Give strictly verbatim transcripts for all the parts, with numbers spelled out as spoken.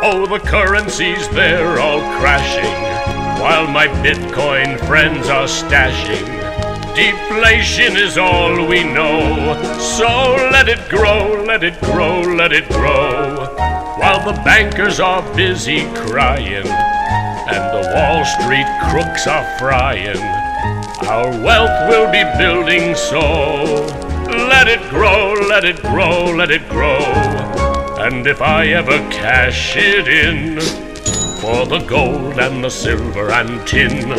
All the currencies, they're all crashing, while my Bitcoin friends are stashing. Deflation is all we know, so let it grow, let it grow, let it grow. While the bankers are busy crying, and the Wall Street crooks are frying, our wealth will be building so. Let it grow, let it grow, let it grow. And if I ever cash it in, for the gold and the silver and tin,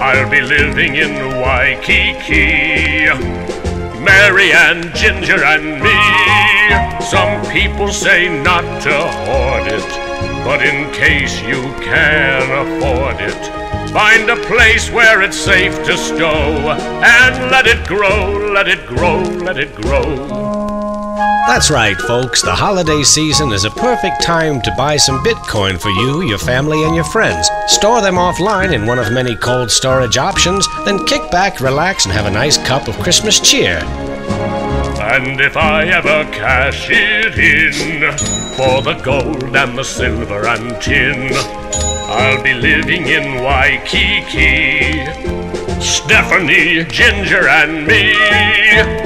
I'll be living in Waikiki, Mary and Ginger and me. Some people say not to hoard it, but in case you can afford it, find a place where it's safe to stow, and let it grow, let it grow, let it grow. That's right, folks. The holiday season is a perfect time to buy some Bitcoin for you, your family, and your friends. Store them offline in one of many cold storage options, then kick back, relax, and have a nice cup of Christmas cheer. And if I ever cash it in, for the gold and the silver and tin, I'll be living in Waikiki, Stephanie, Ginger, and me.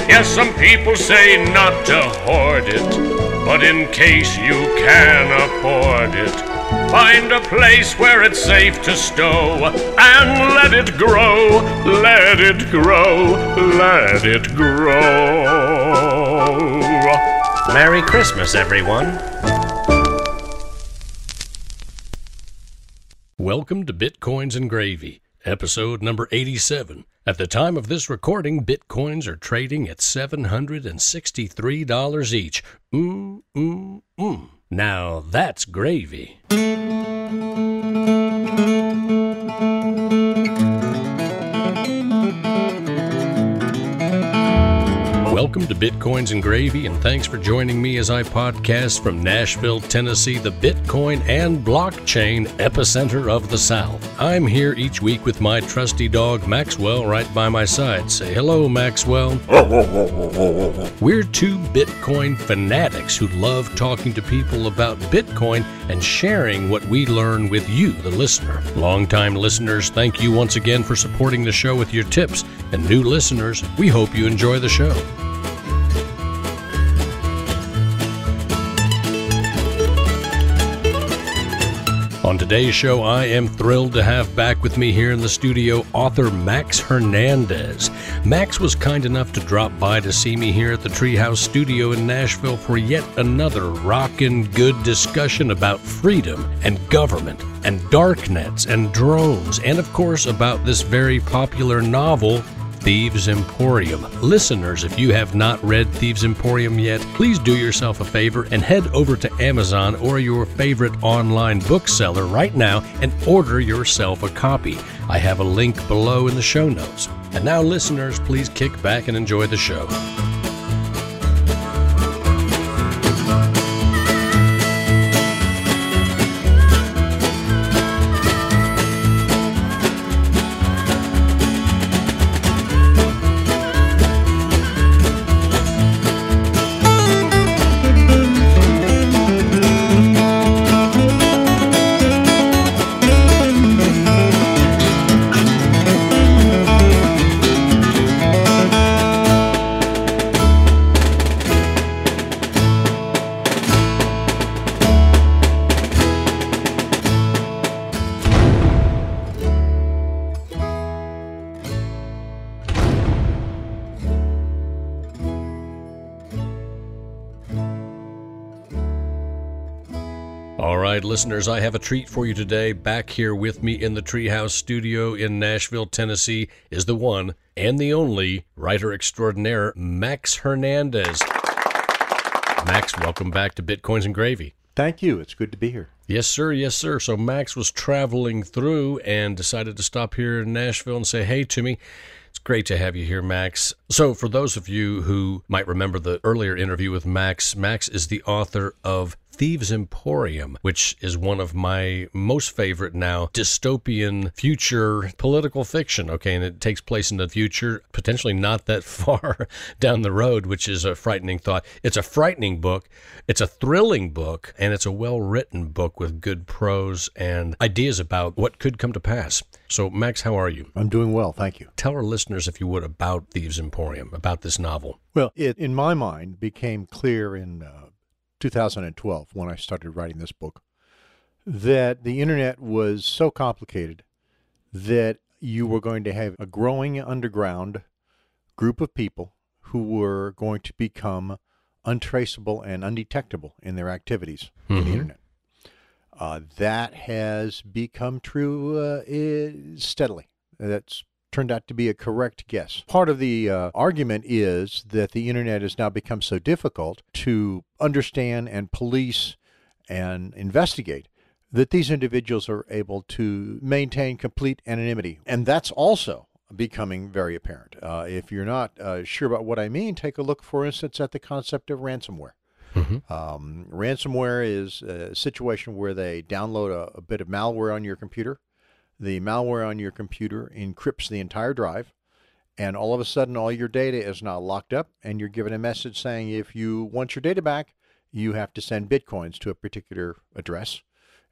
Yes, some people say not to hoard it, but in case you can afford it, find a place where it's safe to stow, and let it grow, let it grow, let it grow. Merry Christmas, everyone. Welcome to Bitcoins and Gravy, episode number eighty-seven. At the time of this recording, Bitcoins are trading at seven hundred sixty-three dollars each. Mmm, mmm, mmm. Now that's gravy. Welcome to Bitcoins and Gravy, and thanks for joining me as I podcast from Nashville, Tennessee, the Bitcoin and blockchain epicenter of the South. I'm here each week with my trusty dog, Maxwell, right by my side. Say hello, Maxwell. We're two Bitcoin fanatics who love talking to people about Bitcoin and sharing what we learn with you, the listener. Longtime listeners, thank you once again for supporting the show with your tips. And new listeners, we hope you enjoy the show. On today's show, I am thrilled to have back with me here in the studio author Max Hernandez. Max was kind enough to drop by to see me here at the Treehouse Studio in Nashville for yet another rockin' good discussion about freedom and government and darknets and drones, and of course about this very popular novel, Thieves Emporium. Listeners, if you have not read Thieves Emporium yet, please do yourself a favor and head over to Amazon or your favorite online bookseller right now and order yourself a copy. I have a link below in the show notes. And now, listeners, please kick back and enjoy the show. Listeners, I have a treat for you today. Back here with me in the Treehouse Studio in Nashville, Tennessee, is the one and the only writer extraordinaire, Max Hernandez. Max, welcome back to Bitcoins and Gravy. Thank you. It's good to be here. Yes, sir. Yes, sir. So Max was traveling through and decided to stop here in Nashville and say hey to me. It's great to have you here, Max. So for those of you who might remember the earlier interview with Max, Max is the author of Thieves Emporium, which is one of my most favorite now dystopian future political fiction. Okay, and it takes place in the future, potentially not that far down the road, which is a frightening thought. It's a frightening book. It's a thrilling book, and it's a well-written book with good prose and ideas about what could come to pass. So, Max, how are you? I'm doing well, thank you. Tell our listeners, if you would, about Thieves Emporium, about this novel. Well, it, in my mind, became clear in uh, two thousand twelve, when I started writing this book, that the internet was so complicated that you were going to have a growing underground group of people who were going to become untraceable and undetectable in their activities mm-hmm. in the internet. Uh, that has become true uh, steadily. That's turned out to be a correct guess. Part of the uh, argument is that the internet has now become so difficult to understand and police and investigate that these individuals are able to maintain complete anonymity. And that's also becoming very apparent. Uh, if you're not uh, sure about what I mean, take a look, for instance, at the concept of ransomware. Mm-hmm. Um, ransomware is a situation where they download a, a bit of malware on your computer. The malware on your computer encrypts the entire drive, and all of a sudden all your data is now locked up, and you're given a message saying if you want your data back, you have to send Bitcoins to a particular address.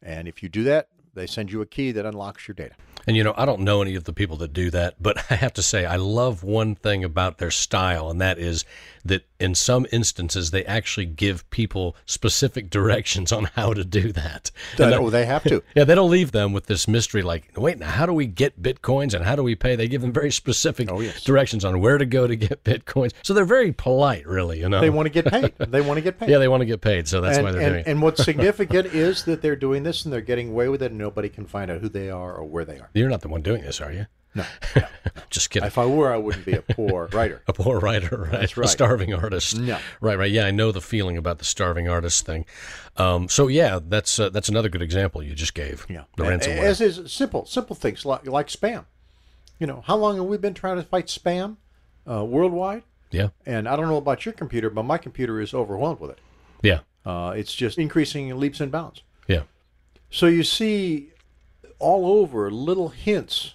And if you do that, they send you a key that unlocks your data. And, you know, I don't know any of the people that do that, but I have to say I love one thing about their style, and that is that in some instances they actually give people specific directions on how to do that. Oh, they have to. Yeah, they don't leave them with this mystery like, wait, now how do we get Bitcoins and how do we pay? They give them very specific oh, yes. directions on where to go to get Bitcoins. So they're very polite, really, you know. They want to get paid. They want to get paid. Yeah, they want to get paid, so that's and, why they're and, doing it. And what's significant is that they're doing this and they're getting away with it, and nobody can find out who they are or where they are. You're not the one doing this, are you? No. no, no. Just kidding. If I were, I wouldn't be a poor writer. A poor writer, right? That's right. A starving artist. No. Right, right. Yeah, I know the feeling about the starving artist thing. Um, so, yeah, that's uh, that's another good example you just gave. Yeah. The ransomware. As is simple, simple things like, like spam. You know, how long have we been trying to fight spam uh, worldwide? Yeah. And I don't know about your computer, but my computer is overwhelmed with it. Yeah. Uh, it's just increasing in leaps and bounds. Yeah. So you see all over little hints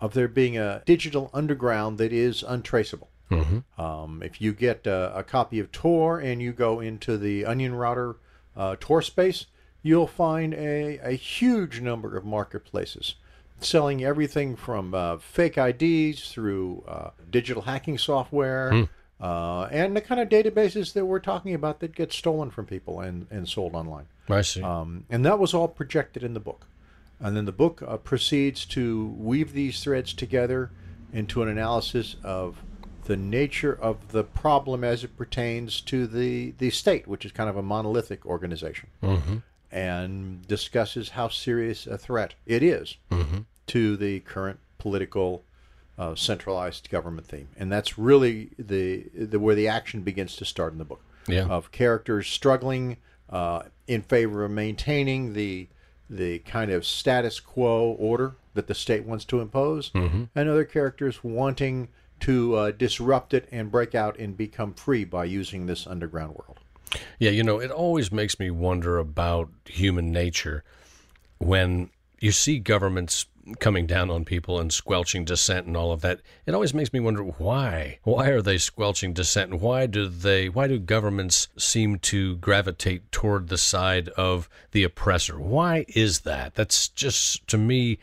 of there being a digital underground that is untraceable. Mm-hmm. Um, if you get a, a copy of Tor and you go into the Onion Router uh, Tor space, you'll find a, a huge number of marketplaces selling everything from uh, fake I Ds through uh, digital hacking software mm. uh, and the kind of databases that we're talking about that get stolen from people and, and sold online. I see. Um, and that was all projected in the book. And then the book uh, proceeds to weave these threads together into an analysis of the nature of the problem as it pertains to the, the state, which is kind of a monolithic organization, mm-hmm. and discusses how serious a threat it is mm-hmm. to the current political uh, centralized government theme. And that's really the, the where the action begins to start in the book, yeah. of characters struggling uh, in favor of maintaining the the kind of status quo order that the state wants to impose, mm-hmm. and other characters wanting to uh, disrupt it and break out and become free by using this underground world. Yeah, you know, it always makes me wonder about human nature when you see governments coming down on people and squelching dissent and all of that. It always makes me wonder why. Why are they squelching dissent, and why do they? Why do governments seem to gravitate toward the side of the oppressor? Why is that? That's just, to me,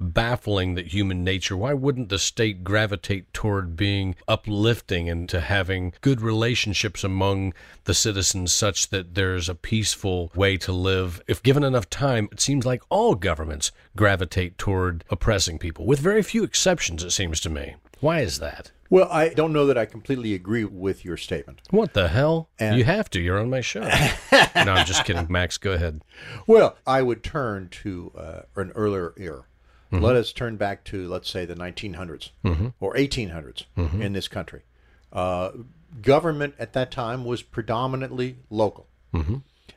baffling, that human nature. Why wouldn't the state gravitate toward being uplifting and to having good relationships among the citizens such that there's a peaceful way to live? If given enough time, it seems like all governments gravitate toward oppressing people, with very few exceptions, it seems to me. Why is that? Well, I don't know that I completely agree with your statement. What the hell? And you have to. You're on my show. No, I'm just kidding. Max, go ahead. Well, I would turn to uh, an earlier era. Mm-hmm. Let us turn back to, let's say, the nineteen hundreds mm-hmm. or eighteen hundreds mm-hmm. in this country. Uh, government at that time was predominantly local, mm-hmm.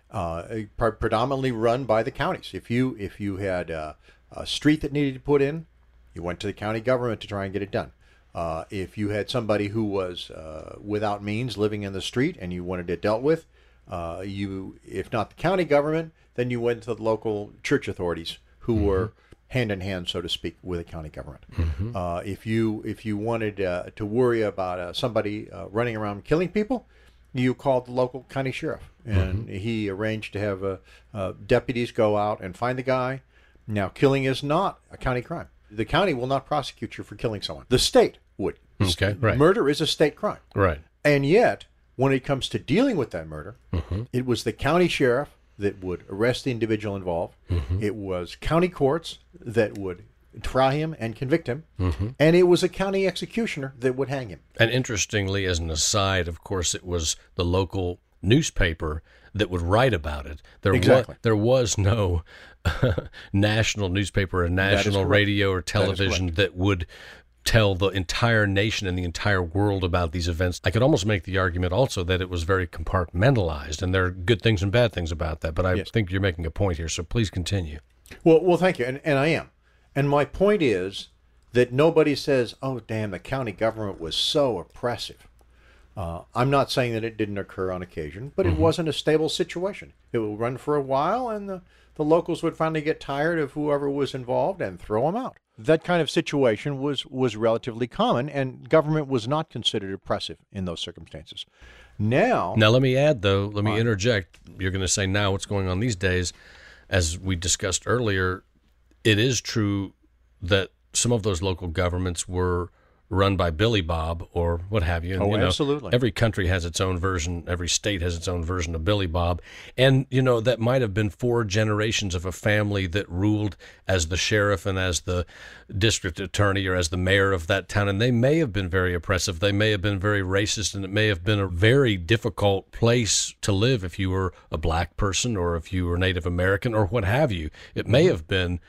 uh, pre predominantly run by the counties. If you if you had uh, a street that needed to put in, you went to the county government to try and get it done. Uh, if you had somebody who was uh, without means living in the street and you wanted it dealt with, Uh, you, if not the county government, then you went to the local church authorities who mm-hmm. were hand in hand, so to speak, with the county government. Mm-hmm. Uh, if you if you wanted uh, to worry about uh, somebody uh, running around killing people, you called the local county sheriff, and mm-hmm. he arranged to have uh, uh, deputies go out and find the guy. Now, killing is not a county crime. The county will not prosecute you for killing someone. The state would. Okay, right. Murder is a state crime. Right. And yet, when it comes to dealing with that murder, mm-hmm. it was the county sheriff that would arrest the individual involved. Mm-hmm. It was county courts that would try him and convict him. Mm-hmm. And it was a county executioner that would hang him. And interestingly, as an aside, of course, it was the local newspaper that would write about it. There exactly. was, there was no national newspaper or national radio or television that, that would tell the entire nation and the entire world about these events. I could almost make the argument also that it was very compartmentalized, and there are good things and bad things about that, but I yes. think you're making a point here, so please continue. Well, well, thank you, and, and I am. And my point is that nobody says, oh, damn, the county government was so oppressive. Uh, I'm not saying that it didn't occur on occasion, but mm-hmm. it wasn't a stable situation. It would run for a while, and the, the locals would finally get tired of whoever was involved and throw them out. That kind of situation was, was relatively common, and government was not considered oppressive in those circumstances. Now, now let me add, though, let me uh, interject. You're going to say now what's going on these days. As we discussed earlier, it is true that some of those local governments were run by Billy Bob or what have you. And, oh, you know, absolutely. Every country has its own version. Every state has its own version of Billy Bob. And, you know, that might have been four generations of a family that ruled as the sheriff and as the district attorney or as the mayor of that town. And they may have been very oppressive. They may have been very racist. And it may have been a very difficult place to live if you were a black person or if you were Native American or what have you. It may have been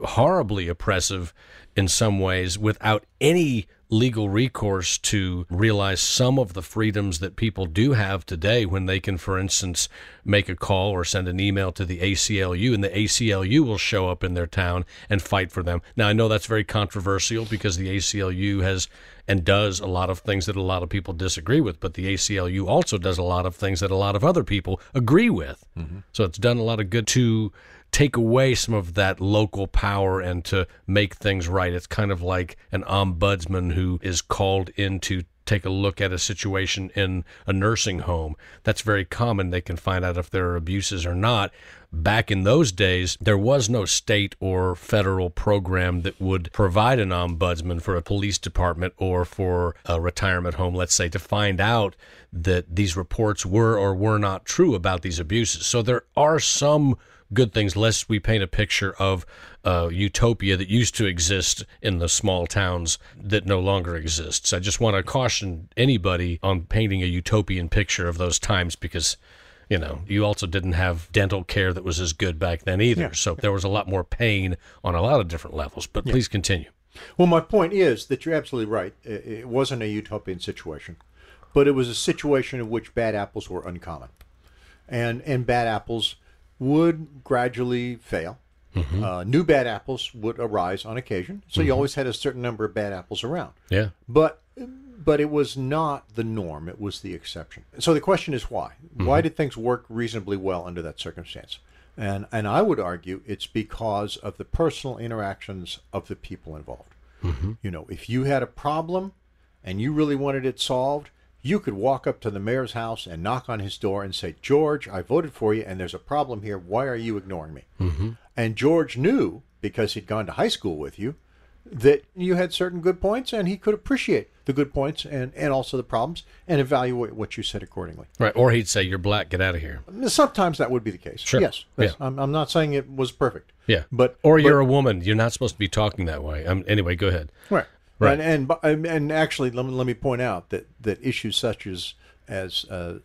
horribly oppressive in some ways without any legal recourse to realize some of the freedoms that people do have today when they can, for instance, make a call or send an email to the A C L U, and the A C L U will show up in their town and fight for them. Now, I know that's very controversial because the A C L U has and does a lot of things that a lot of people disagree with, but the A C L U also does a lot of things that a lot of other people agree with. Mm-hmm. So it's done a lot of good to take away some of that local power and to make things right. It's kind of like an ombudsman who is called in to take a look at a situation in a nursing home. That's very common. They can find out if there are abuses or not. Back in those days, there was no state or federal program that would provide an ombudsman for a police department or for a retirement home, let's say, to find out that these reports were or were not true about these abuses. So there are some good things, lest we paint a picture of uh, utopia that used to exist in the small towns that no longer exists. I just want to caution anybody on painting a utopian picture of those times because, you know, you also didn't have dental care that was as good back then either. Yeah. So there was a lot more pain on a lot of different levels, but yeah. please continue. Well, my point is that you're absolutely right. It wasn't a utopian situation, but it was a situation in which bad apples were uncommon. And, and bad apples would gradually fail. Mm-hmm. Uh, new bad apples would arise on occasion. So mm-hmm. you always had a certain number of bad apples around. Yeah. But but it was not the norm. It was the exception. So the question is why? Mm-hmm. Why did things work reasonably well under that circumstance? And, and I would argue it's because of the personal interactions of the people involved. Mm-hmm. You know, if you had a problem and you really wanted it solved, you could walk up to the mayor's house and knock on his door and say, George, I voted for you, and there's a problem here. Why are you ignoring me? Mm-hmm. And George knew, because he'd gone to high school with you, that you had certain good points, and he could appreciate the good points and, and also the problems and evaluate what you said accordingly. Right, or he'd say, you're black, get out of here. Sometimes that would be the case. Sure. Yes, yes. Yeah. I'm, I'm not saying it was perfect. Yeah, but or but, you're a woman. You're not supposed to be talking that way. Um, anyway, go ahead. Right. Right. And, and and actually, let me, let me point out that, that issues such as as uh,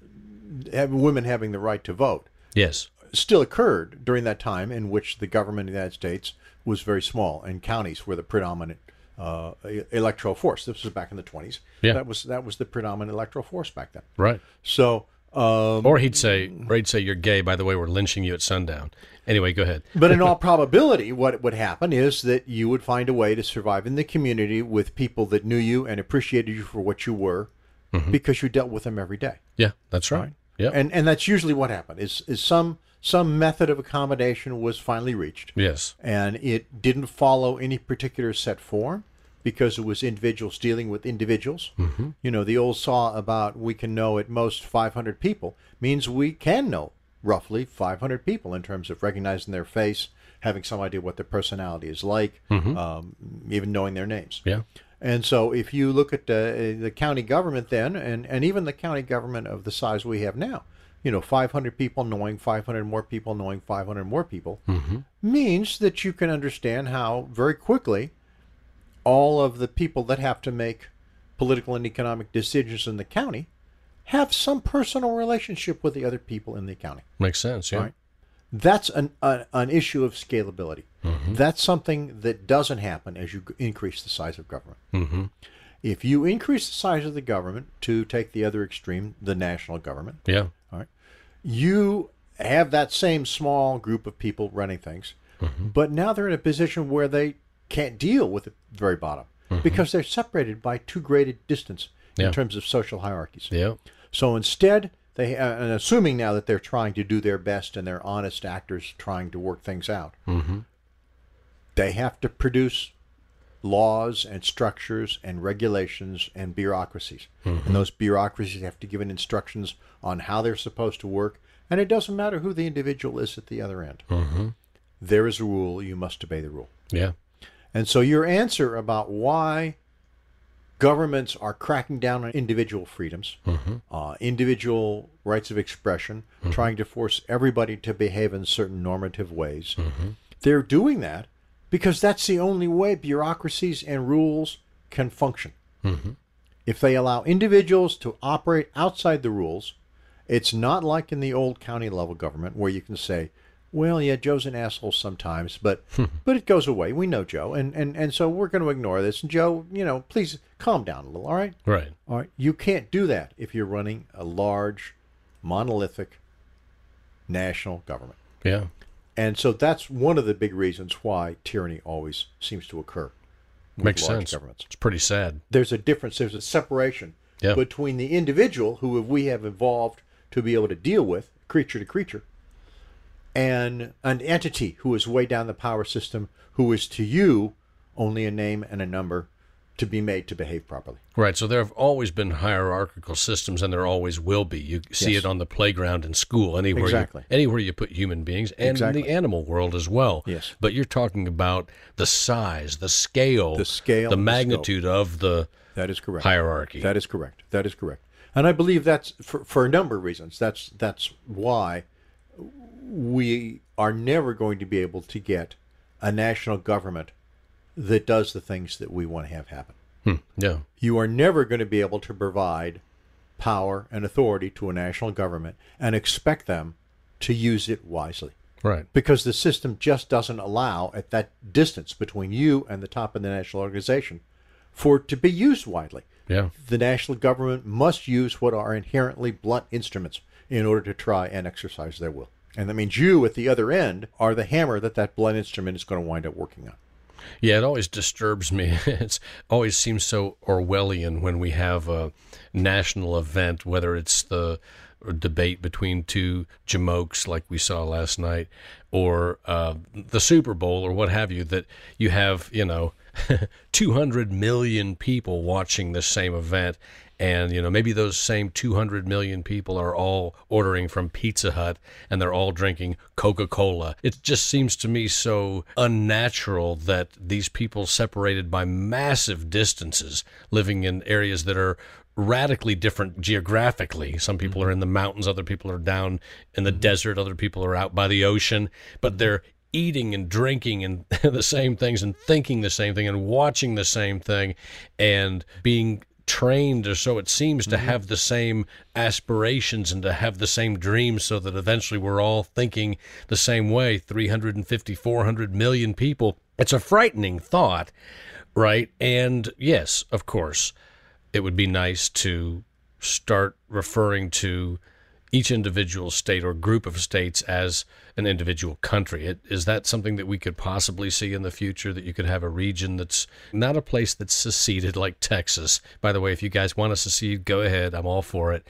women having the right to vote yes. still occurred during that time in which the government of the United States was very small and counties were the predominant uh, electoral force. This was back in the twenties. Yeah. That was that was the predominant electoral force back then. Right. So. Um, or he'd say, or he'd say, you're gay, by the way, we're lynching you at sundown. Anyway, go ahead. But in all probability, what would happen is that you would find a way to survive in the community with people that knew you and appreciated you for what you were mm-hmm. because you dealt with them every day. Yeah, that's right. right? Yeah. And and that's usually what happened is is some some method of accommodation was finally reached. Yes. And it didn't follow any particular set form because it was individuals dealing with individuals. Mm-hmm. You know, the old saw about we can know at most five hundred people means we can know roughly five hundred people in terms of recognizing their face, having some idea what their personality is like, mm-hmm. um, even knowing their names. Yeah. And so if you look at uh, the county government then, and, and even the county government of the size we have now, you know, five hundred people knowing five hundred more people knowing five hundred more people mm-hmm. means that you can understand how very quickly all of the people that have to make political and economic decisions in the county have some personal relationship with the other people in the county. Makes sense, yeah. Right? That's an, an, an issue of scalability. Mm-hmm. That's something that doesn't happen as you increase the size of government. Mm-hmm. If you increase the size of the government to take the other extreme, the national government, yeah, all right, you have that same small group of people running things, mm-hmm. but now they're in a position where they can't deal with the very bottom mm-hmm. because they're separated by too great a distance yeah. in terms of social hierarchies. Yeah. So instead, they, and assuming now that they're trying to do their best and they're honest actors trying to work things out, mm-hmm. they have to produce laws and structures and regulations and bureaucracies. Mm-hmm. And those bureaucracies have to give instructions on how they're supposed to work. And it doesn't matter who the individual is at the other end. Mm-hmm. There is a rule. You must obey the rule. Yeah. And so your answer about why governments are cracking down on individual freedoms, mm-hmm. uh, individual rights of expression, mm-hmm. trying to force everybody to behave in certain normative ways. Mm-hmm. They're doing that because that's the only way bureaucracies and rules can function. Mm-hmm. If they allow individuals to operate outside the rules, it's not like in the old county level government where you can say, well, yeah, Joe's an asshole sometimes, but but it goes away. We know Joe, and, and, and so we're going to ignore this. And Joe, you know, please calm down a little, all right? Right. All right. You can't do that if you're running a large, monolithic national government. Yeah. And so that's one of the big reasons why tyranny always seems to occur with Makes large sense. Governments. It's pretty sad. There's a difference. There's a separation yeah. between the individual who we have evolved to be able to deal with, creature to creature, and an entity who is way down the power system, who is to you only a name and a number to be made to behave properly. Right. So there have always been hierarchical systems, and there always will be. You see yes. it on the playground in school, anywhere, exactly. you, anywhere you put human beings, and exactly. in the animal world as well. Yes. But you're talking about the size, the scale, the, scale, the magnitude the of the that is correct. Hierarchy. That is correct. That is correct. And I believe that's, for, for a number of reasons, that's, that's why we are never going to be able to get a national government that does the things that we want to have happen. Hmm. Yeah. You are never going to be able to provide power and authority to a national government and expect them to use it wisely. Right. Because the system just doesn't allow, at that distance between you and the top of the national organization, for it to be used widely. Yeah. The national government must use what are inherently blunt instruments in order to try and exercise their will. And that means you, at the other end, are the hammer that that blunt instrument is going to wind up working on. Yeah, it always disturbs me. It always seems so Orwellian when we have a national event, whether it's the debate between two jamokes like we saw last night, or uh, the Super Bowl or what have you, that you have, you know, two hundred million people watching this same event. And, you know, maybe those same two hundred million people are all ordering from Pizza Hut and they're all drinking Coca-Cola. It just seems to me so unnatural that these people separated by massive distances, living in areas that are radically different geographically. Some people are in the mountains, other people are down in the desert, other people are out by the ocean, but they're eating and drinking and the same things and thinking the same thing and watching the same thing and being trained, or so it seems, to mm-hmm. have the same aspirations and to have the same dreams, so that eventually we're all thinking the same way. three hundred fifty, four hundred million people. It's a frightening thought, right? And yes, of course, it would be nice to start referring to each individual state or group of states as an individual country. It, is that something that we could possibly see in the future, that you could have a region that's not a place that's seceded like Texas? By the way, if you guys want to secede, go ahead. I'm all for it.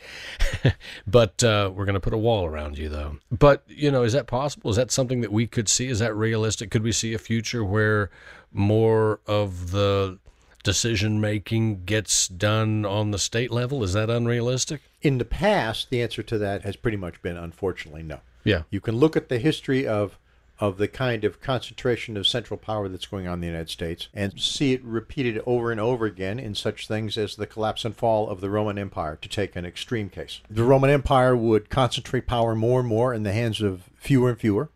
But uh, we're going to put a wall around you, though. But, you know, is that possible? Is that something that we could see? Is that realistic? Could we see a future where more of the decision-making gets done on the state level? Is that unrealistic? In the past, the answer to that has pretty much been, unfortunately, no. Yeah. You can look at the history of of the kind of concentration of central power that's going on in the United States and see it repeated over and over again in such things as the collapse and fall of the Roman Empire, to take an extreme case. The Roman Empire would concentrate power more and more in the hands of fewer and fewer.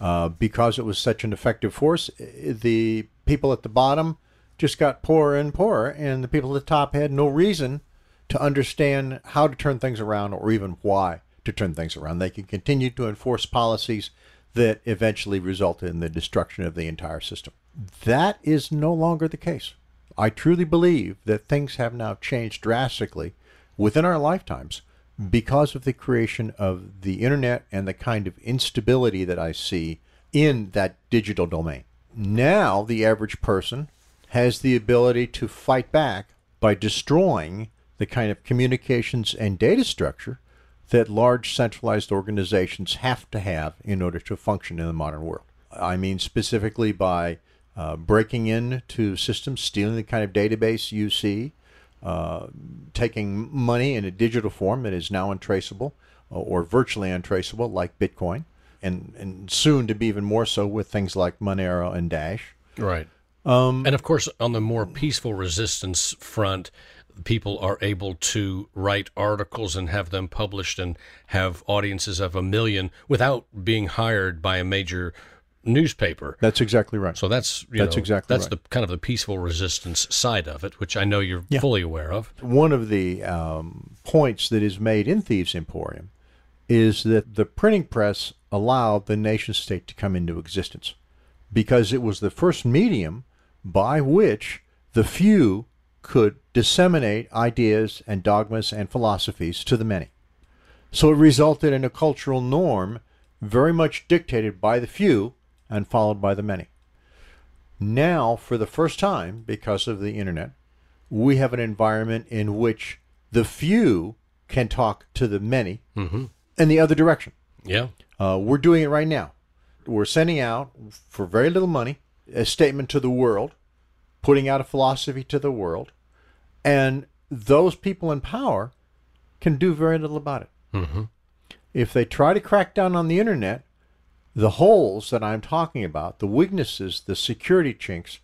Uh, because it was such an effective force, the people at the bottom just got poorer and poorer, and the people at the top had no reason to understand how to turn things around or even why to turn things around. They could continue to enforce policies that eventually resulted in the destruction of the entire system. That is no longer the case. I truly believe that things have now changed drastically within our lifetimes because of the creation of the internet and the kind of instability that I see in that digital domain. Now, the average person has the ability to fight back by destroying the kind of communications and data structure that large centralized organizations have to have in order to function in the modern world. I mean specifically by uh, breaking into systems, stealing the kind of database you see, uh, taking money in a digital form that is now untraceable or virtually untraceable, like Bitcoin, and, and soon to be even more so with things like Monero and Dash. Right. Um, and of course, on the more peaceful resistance front, people are able to write articles and have them published and have audiences of a million without being hired by a major newspaper. That's exactly right. So that's, you that's know, exactly that's right. the kind of the peaceful resistance side of it, which I know you're yeah. fully aware of. One of the um, points that is made in Thieves Emporium is that the printing press allowed the nation state to come into existence because it was the first medium by which the few could disseminate ideas and dogmas and philosophies to the many. So it resulted in a cultural norm very much dictated by the few and followed by the many. Now, for the first time, because of the internet, we have an environment in which the few can talk to the many mm-hmm. in the other direction. Yeah, uh, we're doing it right now. We're sending out, for very little money, a statement to the world, putting out a philosophy to the world, and those people in power can do very little about it. Mm-hmm. If they try to crack down on the internet, the holes that I'm talking about, the weaknesses, the security chinks,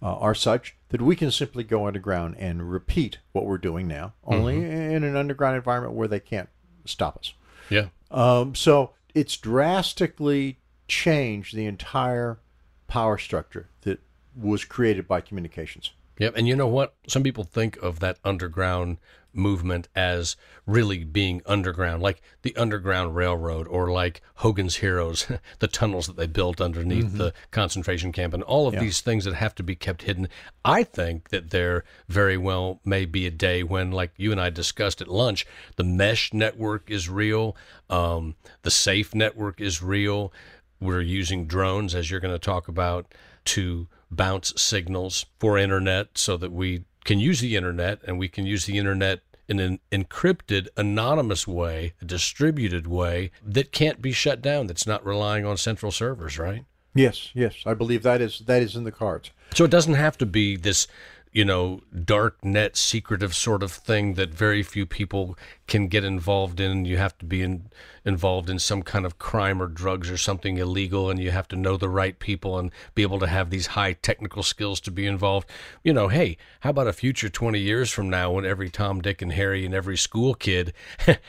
uh, are such that we can simply go underground and repeat what we're doing now, only mm-hmm. in an underground environment where they can't stop us. Yeah. Um, so it's drastically changed the entire power structure that was created by communications. Yep. And you know what? Some people think of that underground movement as really being underground, like the Underground Railroad or like Hogan's Heroes, the tunnels that they built underneath mm-hmm. the concentration camp and all of yeah. these things that have to be kept hidden. I think that there very well may be a day when, like you and I discussed at lunch, the mesh network is real. Um, the safe network is real. We're using drones, as you're going to talk about, to bounce signals for internet so that we can use the internet, and we can use the internet in an encrypted, anonymous way, a distributed way that can't be shut down, that's not relying on central servers, right? Yes, yes. I believe that is that is in the cards. So it doesn't have to be this, you know, dark net secretive sort of thing that very few people can get involved in. You have to be in, involved in some kind of crime or drugs or something illegal, and you have to know the right people and be able to have these high technical skills to be involved. You know, hey, how about a future twenty years from now when every Tom, Dick, and Harry and every school kid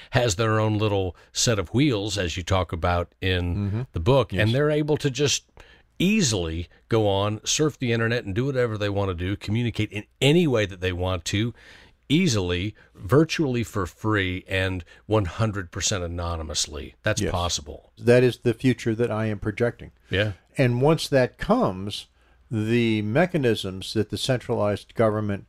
has their own little set of wheels, as you talk about in mm-hmm. the book, yes. and they're able to just easily go on, surf the internet, and do whatever they want to do, communicate in any way that they want to, easily, virtually for free, and one hundred percent anonymously. That's yes. possible. That is the future that I am projecting. Yeah. And once that comes, the mechanisms that the centralized government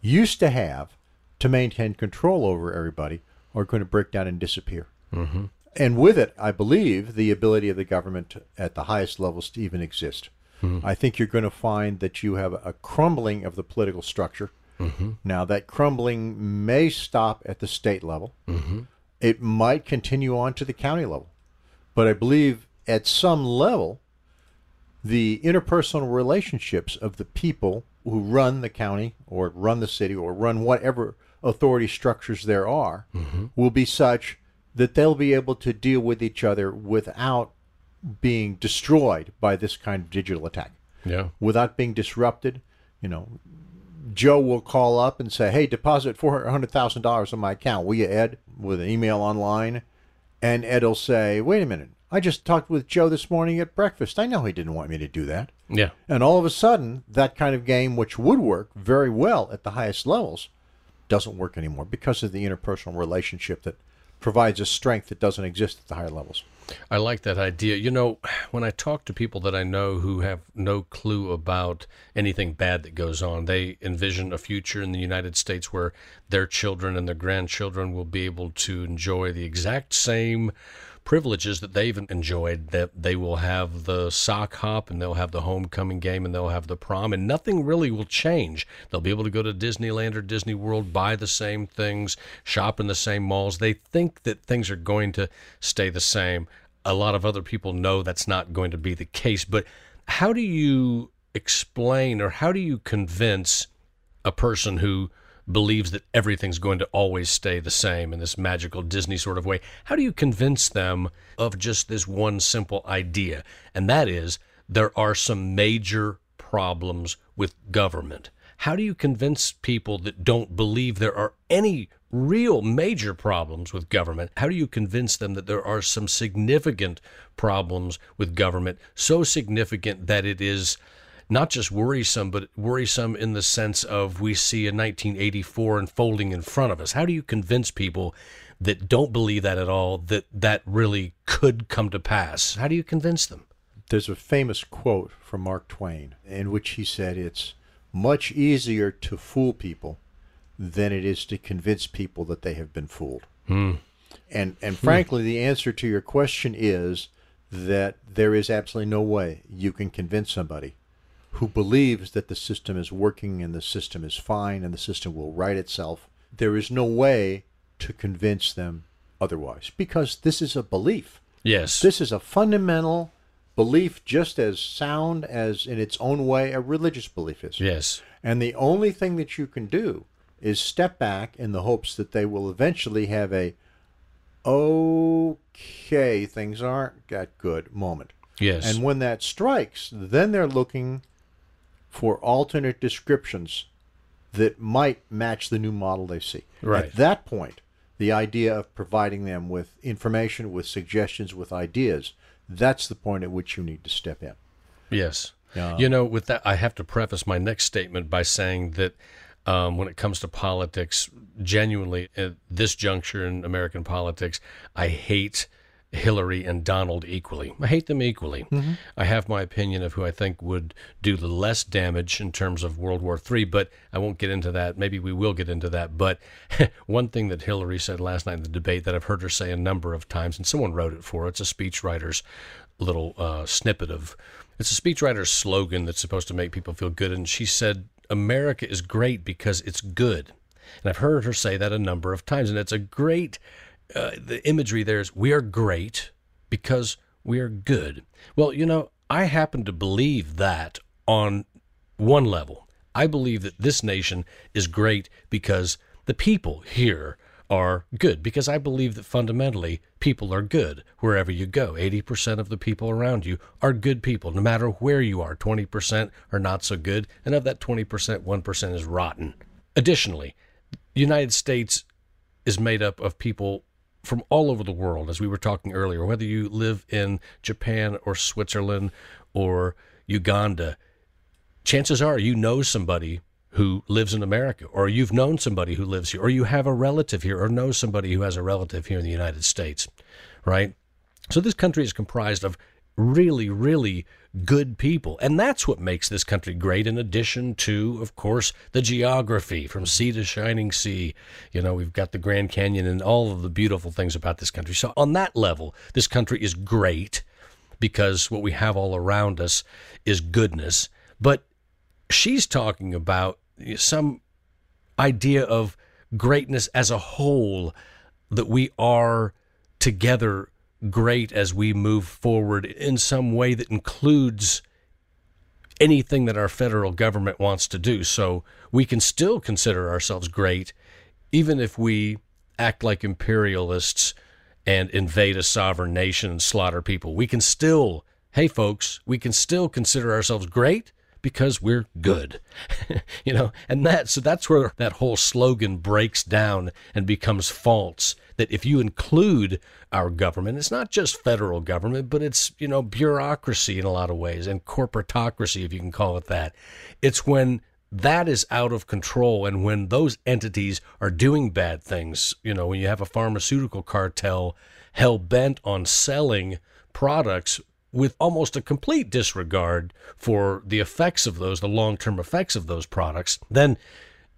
used to have to maintain control over everybody are going to break down and disappear. Mm-hmm. And with it, I believe, the ability of the government to, at the highest levels, to even exist. Mm-hmm. I think you're going to find that you have a crumbling of the political structure. Mm-hmm. Now, that crumbling may stop at the state level. Mm-hmm. It might continue on to the county level. But I believe at some level, the interpersonal relationships of the people who run the county or run the city or run whatever authority structures there are mm-hmm. will be such that they'll be able to deal with each other without being destroyed by this kind of digital attack. Yeah. Without being disrupted. You know, Joe will call up and say, hey, deposit four hundred thousand dollars on my account, will you, Ed? With an email online. And Ed will say, wait a minute, I just talked with Joe this morning at breakfast. I know he didn't want me to do that. Yeah. And all of a sudden, that kind of game, which would work very well at the highest levels, doesn't work anymore because of the interpersonal relationship that provides a strength that doesn't exist at the higher levels. I like that idea. You know, when I talk to people that I know who have no clue about anything bad that goes on, they envision a future in the United States where their children and their grandchildren will be able to enjoy the exact same privileges that they've enjoyed, that they will have the sock hop and they'll have the homecoming game and they'll have the prom and nothing really will change. They'll be able to go to Disneyland or Disney World, buy the same things, shop in the same malls. They think that things are going to stay the same. A lot of other people know that's not going to be the case. But how do you explain or how do you convince a person who believes that everything's going to always stay the same in this magical Disney sort of way? How do you convince them of just this one simple idea? And that is, there are some major problems with government. How do you convince people that don't believe there are any real major problems with government? How do you convince them that there are some significant problems with government, so significant that it is not just worrisome, but worrisome in the sense of we see a nineteen eighty-four unfolding in front of us? How do you convince people that don't believe that at all, that that really could come to pass? How do you convince them? There's a famous quote from Mark Twain in which he said, it's much easier to fool people than it is to convince people that they have been fooled. Hmm. And, and hmm. frankly, the answer to your question is that there is absolutely no way you can convince somebody who believes that the system is working and the system is fine and the system will right itself. There is no way to convince them otherwise because this is a belief. Yes. This is a fundamental belief, just as sound as in its own way a religious belief is. Yes. And the only thing that you can do is step back in the hopes that they will eventually have a, okay, things aren't that good moment. Yes. And when that strikes, then they're looking for alternate descriptions that might match the new model they see. Right. At that point, the idea of providing them with information, with suggestions, with ideas, that's the point at which you need to step in. Yes. Uh, you know, with that, I have to preface my next statement by saying that Um, when it comes to politics, genuinely, at this juncture in American politics, I hate Hillary and Donald equally. I hate them equally. Mm-hmm. I have my opinion of who I think would do the less damage in terms of World War Three, but I won't get into that. Maybe we will get into that. But one thing that Hillary said last night in the debate that I've heard her say a number of times, and someone wrote it for her, it's a speechwriter's little uh, snippet of, it's a speechwriter's slogan that's supposed to make people feel good. And she said, America is great because it's good. And I've heard her say that a number of times, and it's a great, uh, the imagery there is, we are great because we are good. Well, you know, I happen to believe that on one level. I believe that this nation is great because the people here are good, because I believe that fundamentally people are good wherever you go. eighty percent of the people around you are good people, no matter where you are. twenty percent are not so good, and of that twenty percent, one percent is rotten. Additionally, the United States is made up of people from all over the world, as we were talking earlier. Whether you live in Japan or Switzerland or Uganda, chances are you know somebody who lives in America, or you've known somebody who lives here, or you have a relative here, or know somebody who has a relative here in the United States, right? So this country is comprised of really, really good people. And that's what makes this country great, in addition to, of course, the geography, from sea to shining sea. You know, we've got the Grand Canyon and all of the beautiful things about this country. So on that level, this country is great because what we have all around us is goodness. But she's talking about some idea of greatness as a whole, that we are together great as we move forward in some way that includes anything that our federal government wants to do. So we can still consider ourselves great, even if we act like imperialists and invade a sovereign nation and slaughter people. We can still, hey folks, we can still consider ourselves great because we're good, you know, and that, so that's where that whole slogan breaks down and becomes false. That if you include our government, it's not just federal government, but it's, you know, bureaucracy in a lot of ways, and corporatocracy, if you can call it that. It's when that is out of control, and when those entities are doing bad things, you know, when you have a pharmaceutical cartel hell-bent on selling products with almost a complete disregard for the effects of those, the long-term effects of those products, then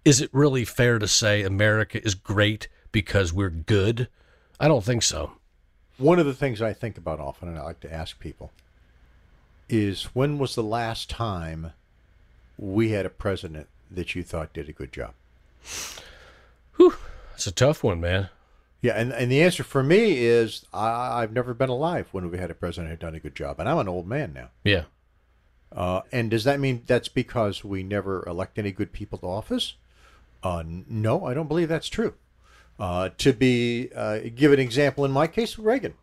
is it really fair to say America is great because we're good? I don't think so. One of the things I think about often, and I like to ask people, is when was the last time we had a president that you thought did a good job? Whew, that's a tough one, man. Yeah, and, and the answer for me is I, I've never been alive when we had a president who had done a good job, and I'm an old man now. Yeah. Uh, and does that mean that's because we never elect any good people to office? Uh, no, I don't believe that's true. Uh, to be uh, give an example, in my case, Reagan.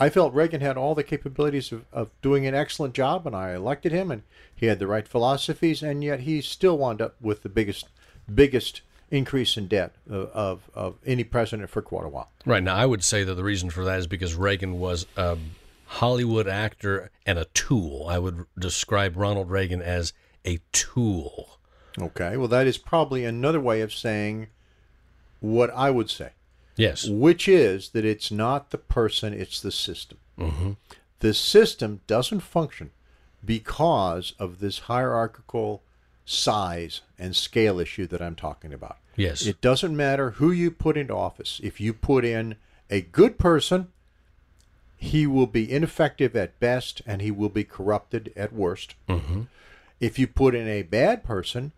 I felt Reagan had all the capabilities of, of doing an excellent job, and I elected him, and he had the right philosophies, and yet he still wound up with the biggest, biggest increase in debt of, of, of any president for quite a while. Right. Now, I would say that the reason for that is because Reagan was a Hollywood actor and a tool. I would describe Ronald Reagan as a tool. Okay. Well, that is probably another way of saying what I would say. Yes. Which is that it's not the person, it's the system. Mm-hmm. The system doesn't function because of this hierarchical size and scale issue that I'm talking about. Yes. It doesn't matter who you put into office. If you put in a good person, he will be ineffective at best, and he will be corrupted at worst. Mm-hmm. If you put in a bad person,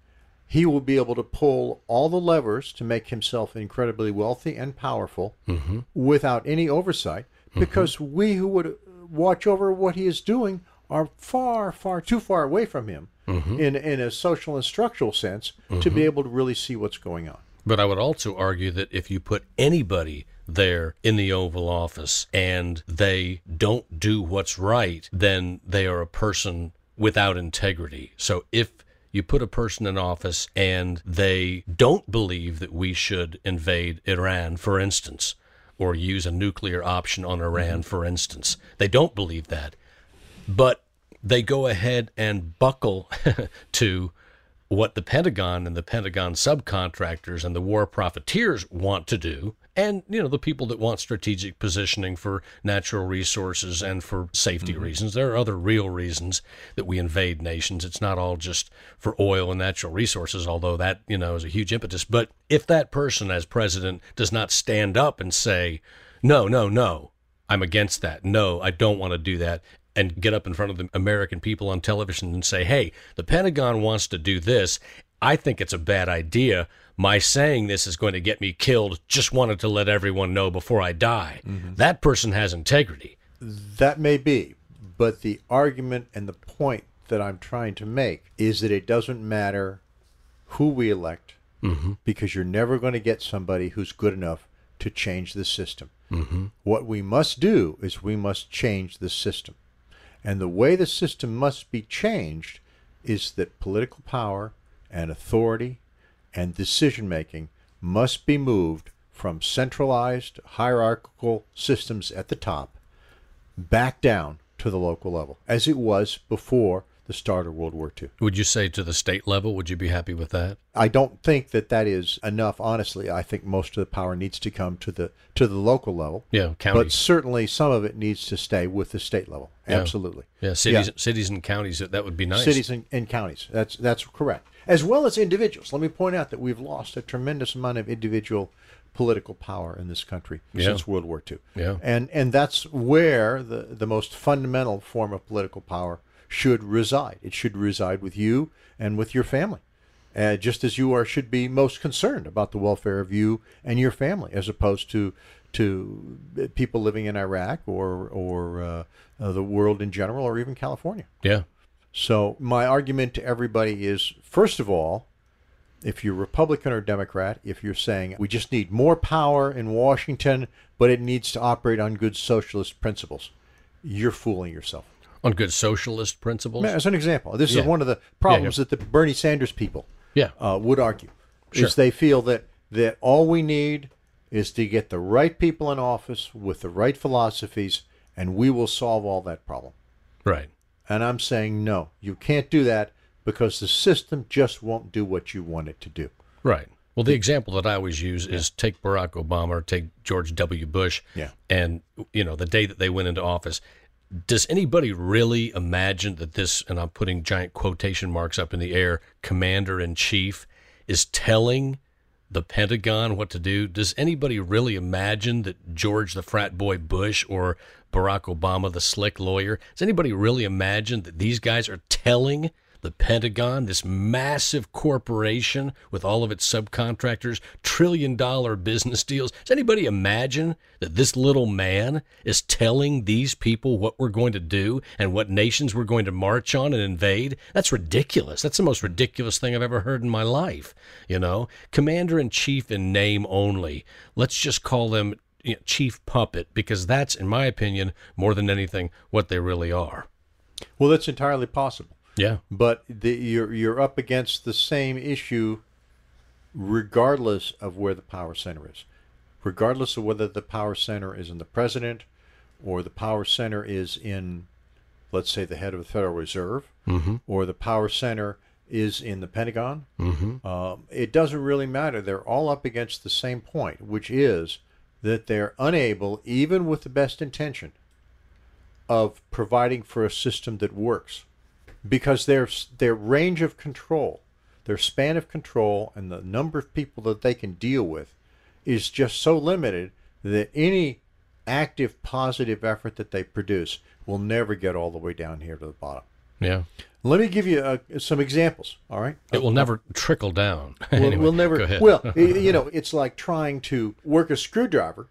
he will be able to pull all the levers to make himself incredibly wealthy and powerful, mm-hmm, without any oversight, mm-hmm, because we who would watch over what he is doing are far, far too far away from him, mm-hmm, in, in a social and structural sense, mm-hmm, to be able to really see what's going on. But I would also argue that if you put anybody there in the Oval Office and they don't do what's right, then they are a person without integrity. So if you put a person in office and they don't believe that we should invade Iran, for instance, or use a nuclear option on Iran, for instance, they don't believe that, but they go ahead and buckle to what the Pentagon and the Pentagon subcontractors and the war profiteers want to do, and, you know, the people that want strategic positioning for natural resources and for safety, mm-hmm, reasons. There are other real reasons that we invade nations. It's not all just for oil and natural resources, although that, you know, is a huge impetus. But if that person as president does not stand up and say, no, no, no, I'm against that. No, I don't want to do that. And get up in front of the American people on television and say, hey, the Pentagon wants to do this. I think it's a bad idea. My saying this is going to get me killed. Just wanted to let everyone know before I die. Mm-hmm. That person has integrity. That may be, but the argument and the point that I'm trying to make is that it doesn't matter who we elect, mm-hmm, because you're never going to get somebody who's good enough to change the system. Mm-hmm. What we must do is we must change the system. And the way the system must be changed is that political power and authority and decision-making must be moved from centralized hierarchical systems at the top back down to the local level, as it was before the start of World War Two. Would you say to the state level, would you be happy with that? I don't think that that is enough, honestly. I think most of the power needs to come to the to the local level. Yeah, counties. But certainly some of it needs to stay with the state level. Yeah. Absolutely. Yeah, cities, yeah. cities and counties, that would be nice. Cities and, and counties, that's, that's correct. As well as individuals. Let me point out that we've lost a tremendous amount of individual political power in this country yeah. since World War Two. Yeah. And, and that's where the, the most fundamental form of political power should reside. It should reside with you and with your family, uh, just as you are should be most concerned about the welfare of you and your family, as opposed to to people living in Iraq or or uh, uh, the world in general, or even California. Yeah. So my argument to everybody is: first of all, if you're Republican or Democrat, if you're saying we just need more power in Washington, but it needs to operate on good socialist principles, you're fooling yourself. On good socialist principles? As an example. This yeah. is one of the problems yeah, yeah. that the Bernie Sanders people yeah. uh, would argue. Sure. Is they feel that, that all we need is to get the right people in office with the right philosophies, and we will solve all that problem. Right. And I'm saying, no, you can't do that because the system just won't do what you want it to do. Right. Well, the example that I always use is take Barack Obama, take George W. Bush, yeah. and you know the day that they went into office. Does anybody really imagine that this, and I'm putting giant quotation marks up in the air, commander-in-chief is telling the Pentagon what to do? Does anybody really imagine that George the frat boy Bush or Barack Obama the slick lawyer, does anybody really imagine that these guys are telling the Pentagon, this massive corporation with all of its subcontractors, trillion-dollar business deals. Does anybody imagine that this little man is telling these people what we're going to do and what nations we're going to march on and invade? That's ridiculous. That's the most ridiculous thing I've ever heard in my life. You know, commander-in-chief in name only. Let's just call them, you know, chief puppet, because that's, in my opinion, more than anything, what they really are. Well, that's entirely possible. Yeah, but the, you're you're up against the same issue, regardless of where the power center is, regardless of whether the power center is in the president, or the power center is in, let's say, the head of the Federal Reserve, mm-hmm. or the power center is in the Pentagon. Mm-hmm. Um, it doesn't really matter. They're all up against the same point, which is that they're unable, even with the best intention, of providing for a system that works. Because their their range of control, their span of control, and the number of people that they can deal with is just so limited that any active positive effort that they produce will never get all the way down here to the bottom. Yeah. Let me give you uh, some examples, all right? It will uh, never trickle down. We'll, anyway, we'll never. Go ahead. Well, you know, it's like trying to work a screwdriver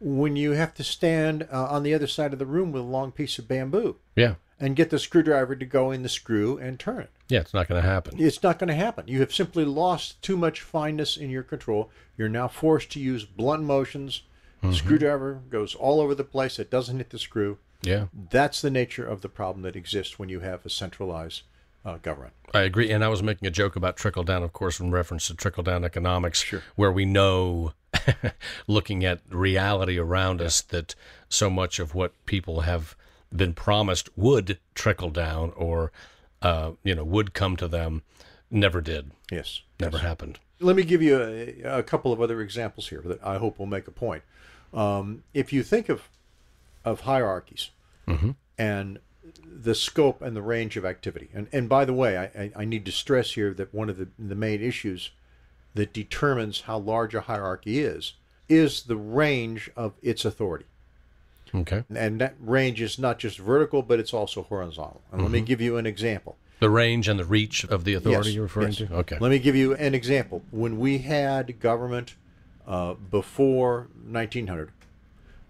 when you have to stand uh, on the other side of the room with a long piece of bamboo. Yeah. And get the screwdriver to go in the screw and turn it. Yeah, it's not going to happen. It's not going to happen. You have simply lost too much fineness in your control. You're now forced to use blunt motions. Mm-hmm. The screwdriver goes all over the place. It doesn't hit the screw. Yeah. That's the nature of the problem that exists when you have a centralized uh, government. I agree. And I was making a joke about trickle down, of course, in reference to trickle down economics, sure. where we know, looking at reality around yeah. us, that so much of what people have been promised would trickle down, or uh, you know, would come to them, never did. Yes, never yes. happened. Let me give you a, a couple of other examples here that I hope will make a point. Um, if you think of of hierarchies mm-hmm. and the scope and the range of activity, and and by the way, I, I, I need to stress here that one of the the main issues that determines how large a hierarchy is is the range of its authority. Okay. And that range is not just vertical, but it's also horizontal. And mm-hmm. let me give you an example. The range and the reach of the authority yes, you're referring yes. to? Okay. Let me give you an example. When we had government uh, before nineteen hundred,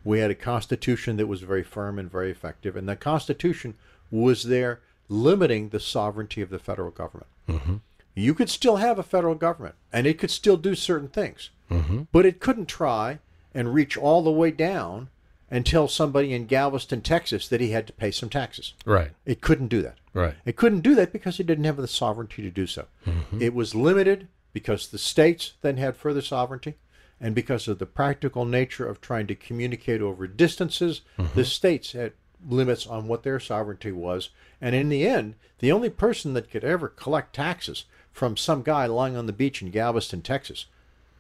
we had a constitution that was very firm and very effective. And the constitution was there limiting the sovereignty of the federal government. Mm-hmm. You could still have a federal government, and it could still do certain things. Mm-hmm. But it couldn't try and reach all the way down and tell somebody in Galveston, Texas, that he had to pay some taxes. Right. It couldn't do that. Right. It couldn't do that because it didn't have the sovereignty to do so. Mm-hmm. It was limited because the states then had further sovereignty, and because of the practical nature of trying to communicate over distances, mm-hmm. the states had limits on what their sovereignty was. And in the end, the only person that could ever collect taxes from some guy lying on the beach in Galveston, Texas,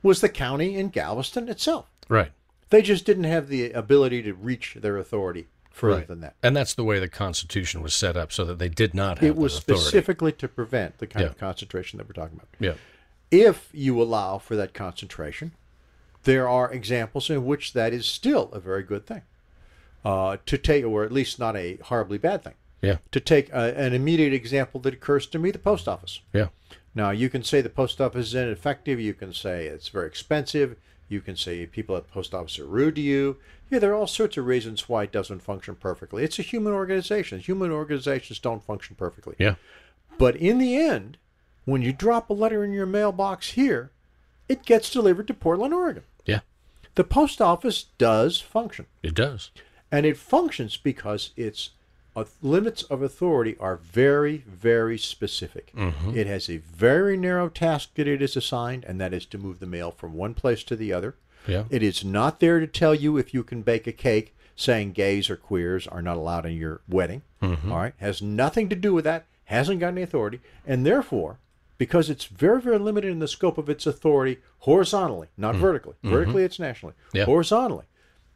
was the county in Galveston itself. Right. They just didn't have the ability to reach their authority further right. than that. And that's the way the Constitution was set up, so that they did not have it was authority. Specifically to prevent the kind yeah. of concentration that we're talking about. Yeah. If you allow for that concentration, there are examples in which that is still a very good thing. Uh, to take, or at least not a horribly bad thing. Yeah. To take a, an immediate example that occurs to me, the post office. Yeah. Now, you can say the post office is ineffective. You can say it's very expensive. You can say people at the post office are rude to you. Yeah, there are all sorts of reasons why it doesn't function perfectly. It's a human organization. Human organizations don't function perfectly. Yeah. But in the end, when you drop a letter in your mailbox here, it gets delivered to Portland, Oregon. Yeah. The post office does function. It does. And it functions because its uh, limits of authority are very, very specific. Mm-hmm. It has a very narrow task that it is assigned, and that is to move the mail from one place to the other. Yeah. It is not there to tell you if you can bake a cake saying gays or queers are not allowed in your wedding. Mm-hmm. All right. Has nothing to do with that. Hasn't got any authority. And therefore, because it's very, very limited in the scope of its authority horizontally, not mm-hmm. vertically. Mm-hmm. Vertically, it's nationally. Yeah. Horizontally,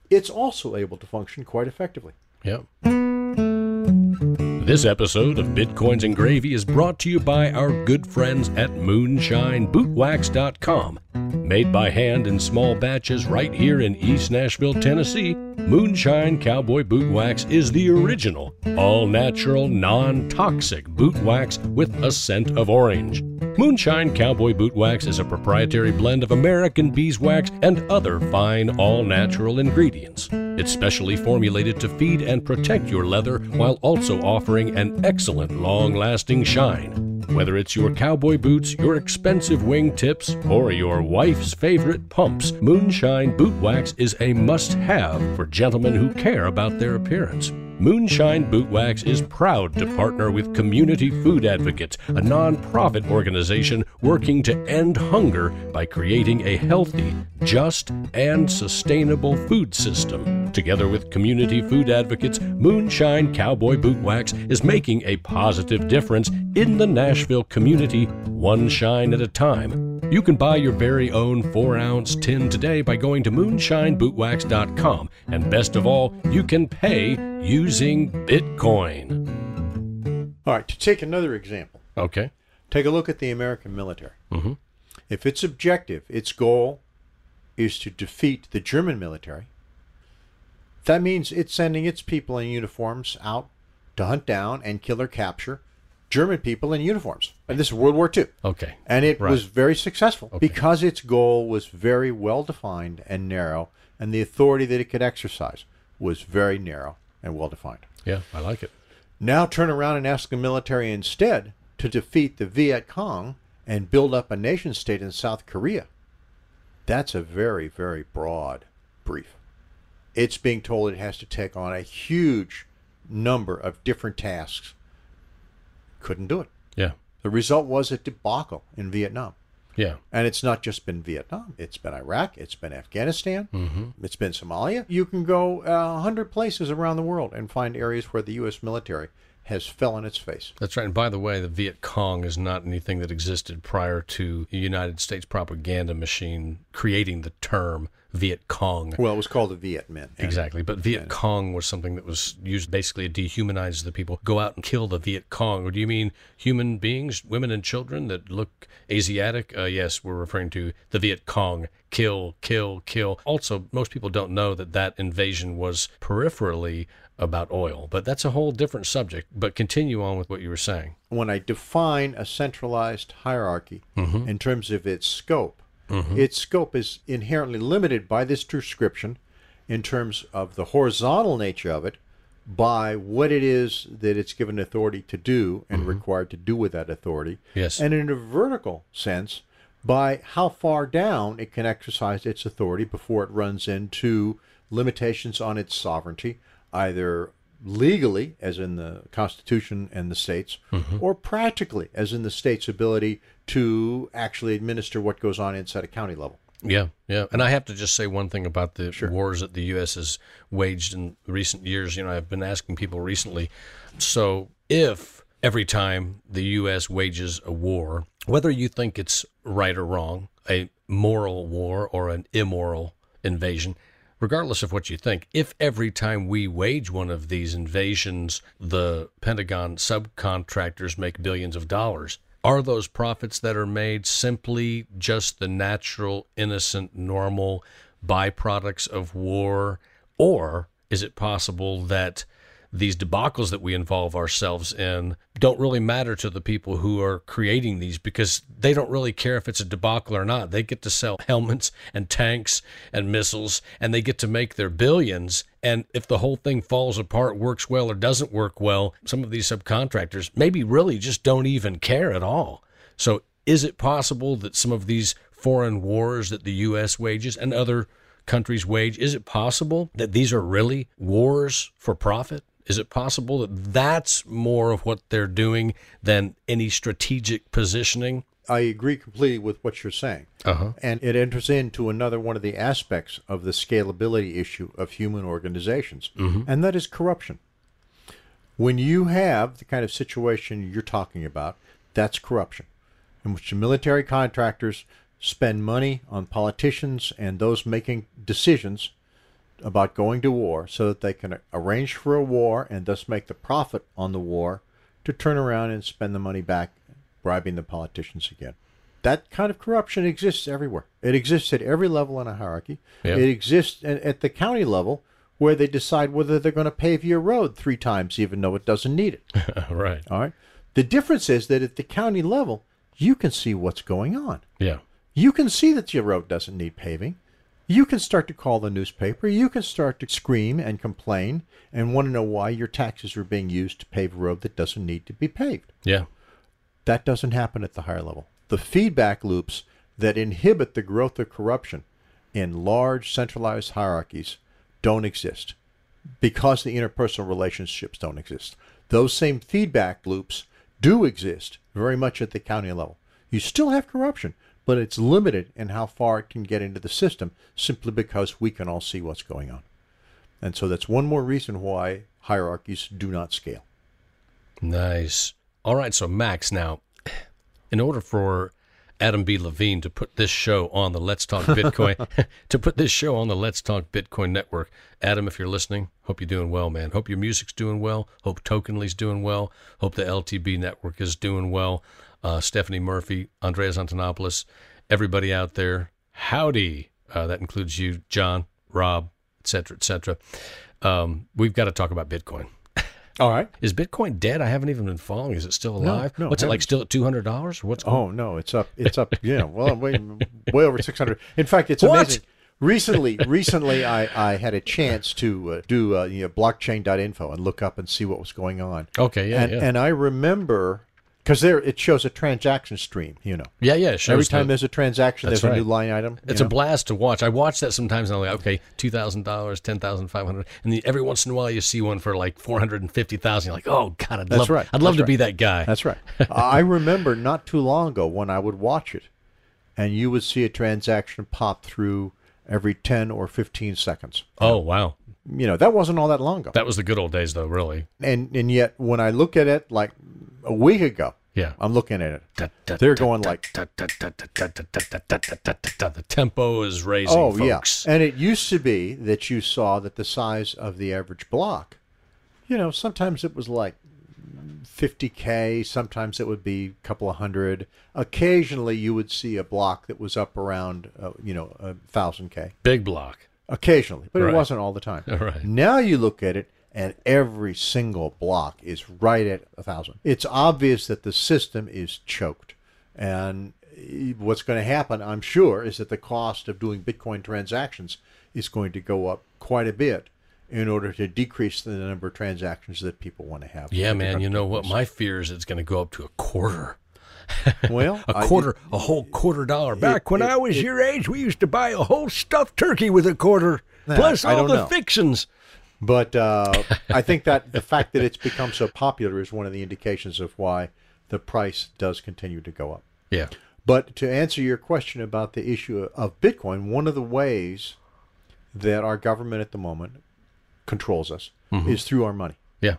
it's also able to function quite effectively. Yep. This episode of Bitcoins and Gravy is brought to you by our good friends at Moonshine Boot Wax dot com. Made by hand in small batches right here in East Nashville, Tennessee, Moonshine Cowboy Boot Wax is the original, all-natural, non-toxic boot wax with a scent of orange. Moonshine Cowboy Boot Wax is a proprietary blend of American beeswax and other fine all-natural ingredients. It's specially formulated to feed and protect your leather while also offering an excellent long-lasting shine. Whether it's your cowboy boots, your expensive wingtips, or your wife's favorite pumps, Moonshine Boot Wax is a must-have for gentlemen who care about their appearance. Moonshine Boot Wax is proud to partner with Community Food Advocates, a nonprofit organization working to end hunger by creating a healthy, just, and sustainable food system. Together with Community Food Advocates, Moonshine Cowboy Boot Wax is making a positive difference in the Nashville community, one shine at a time. You can buy your very own four ounce tin today by going to moonshine boot wax dot com. And best of all, you can pay using Bitcoin. All right, to take another example. Okay. Take a look at the American military. Mm-hmm. If its objective, its goal, is to defeat the German military, that means it's sending its people in uniforms out to hunt down and kill or capture German people in uniforms. And this is World War Two. Okay. And it right. was very successful okay. because its goal was very well defined and narrow, and the authority that it could exercise was very narrow and well defined. Yeah, I like it. Now turn around and ask the military instead to defeat the Viet Cong and build up a nation state in South Korea. That's a very, very broad brief. It's being told it has to take on a huge number of different tasks. Couldn't do it. Yeah. The result was a debacle in Vietnam. Yeah. And it's not just been Vietnam. It's been Iraq. It's been Afghanistan. Mm-hmm. It's been Somalia. You can go a uh, hundred places around the world and find areas where the U S military has fell on its face. That's right. And by the way, the Viet Cong is not anything that existed prior to the United States propaganda machine creating the term Viet Cong. Well, it was called the Viet Minh. Exactly. But Viet Cong was something that was used basically to dehumanize the people. Go out and kill the Viet Cong. Do you mean human beings, women and children that look Asiatic? Uh, yes, we're referring to the Viet Cong. Kill, kill, kill. Also, most people don't know that that invasion was peripherally about oil, but that's a whole different subject. But continue on with what you were saying. When I define a centralized hierarchy mm-hmm. in terms of its scope, mm-hmm. its scope is inherently limited by this description in terms of the horizontal nature of it, by what it is that it's given authority to do and mm-hmm. required to do with that authority. Yes. And in a vertical sense, by how far down it can exercise its authority before it runs into limitations on its sovereignty, either legally, as in the Constitution and the states, mm-hmm. or practically, as in the state's ability to actually administer what goes on inside a county level. Yeah, yeah. And I have to just say one thing about the sure. wars that the U S has waged in recent years. You know, I've been asking people recently, so if every time the U S wages a war, whether you think it's right or wrong, a moral war or an immoral invasion, regardless of what you think, if every time we wage one of these invasions, the Pentagon subcontractors make billions of dollars, are those profits that are made simply just the natural, innocent, normal byproducts of war? Or is it possible that these debacles that we involve ourselves in don't really matter to the people who are creating these, because they don't really care if it's a debacle or not. They get to sell helmets and tanks and missiles, and they get to make their billions. And if the whole thing falls apart, works well or doesn't work well, some of these subcontractors maybe really just don't even care at all. So is it possible that some of these foreign wars that the U S wages and other countries wage, is it possible that these are really wars for profit? Is it possible that that's more of what they're doing than any strategic positioning? I agree completely with what you're saying. Uh-huh. And it enters into another one of the aspects of the scalability issue of human organizations, mm-hmm. and that is corruption. When you have the kind of situation you're talking about, that's corruption, in which the military contractors spend money on politicians and those making decisions about going to war so that they can arrange for a war and thus make the profit on the war to turn around and spend the money back bribing the politicians again. That kind of corruption exists everywhere. It exists at every level in a hierarchy. Yep. It exists at the county level where they decide whether they're going to pave your road three times even though it doesn't need it. Right. All right. The difference is that at the county level, you can see what's going on. Yeah. You can see that your road doesn't need paving. You can start to call the newspaper. You can start to scream and complain and want to know why your taxes are being used to pave a road that doesn't need to be paved. Yeah. That doesn't happen at the higher level. The feedback loops that inhibit the growth of corruption in large centralized hierarchies don't exist because the interpersonal relationships don't exist. Those same feedback loops do exist very much at the county level. You still have corruption, but it's limited in how far it can get into the system simply because we can all see what's going on. And so that's one more reason why hierarchies do not scale. Nice. All right, so Max, now, in order for Adam B. Levine to put this show on the Let's Talk Bitcoin, to put this show on the Let's Talk Bitcoin network, Adam, if you're listening, hope you're doing well, man. Hope your music's doing well. Hope Tokenly's doing well. Hope the L T B network is doing well. Uh, Stephanie Murphy, Andreas Antonopoulos, everybody out there, howdy. Uh, that includes you, John, Rob, et cetera, et cetera. Um, we've got to talk about Bitcoin. All right. Is Bitcoin dead? I haven't even been following. Is it still alive? No, no, what's it like, still at two hundred dollars? What's going on? Oh, no, it's up. It's up, yeah, well, way, way over six hundred. In fact, it's what? Amazing. Recently, recently I, I had a chance to uh, do uh, you know, blockchain dot info and look up and see what was going on. Okay, yeah, and, yeah. And I remember... Because there, it shows a transaction stream, you know. Yeah, yeah. It shows every time the, there's a transaction, there's right. a new line item. It's a know? blast to watch. I watch that sometimes, and I'm like, okay, two thousand dollars, ten thousand dollars, five hundred dollars. And then every once in a while, you see one for like four hundred fifty thousand dollars. You're like, oh, God, I'd That's love, right. I'd love That's to right. be that guy. That's right. I remember not too long ago when I would watch it, and you would see a transaction pop through every ten or fifteen seconds. Oh, wow. You know, that wasn't all that long ago. That was the good old days, though, really. And and yet, when I look at it, like... a week ago, yeah, I'm looking at it. Da, da, They're going da, like... Da, da, da, da, da, da, da, the tempo is raising, oh, folks. Yeah. And it used to be that you saw that the size of the average block, you know, sometimes it was like fifty K, sometimes it would be a couple of hundred. Occasionally, you would see a block that was up around, uh, you know, one thousand K. Big block. Occasionally, but right. it wasn't all the time. Right. Now you look at it, and every single block is right at one thousand. It's obvious that the system is choked. And what's going to happen, I'm sure, is that the cost of doing Bitcoin transactions is going to go up quite a bit in order to decrease the number of transactions that people want to have. Yeah, man, you know what? My fear is it's going to go up to a quarter. Well, a quarter, I, it, a whole quarter dollar. Back it, when it, I was it, your age, we used to buy a whole stuffed turkey with a quarter, nah, plus all the know. fixings. But uh, I think that the fact that it's become so popular is one of the indications of why the price does continue to go up. Yeah. But to answer your question about the issue of Bitcoin, one of the ways that our government at the moment controls us mm-hmm. is through our money. Yeah.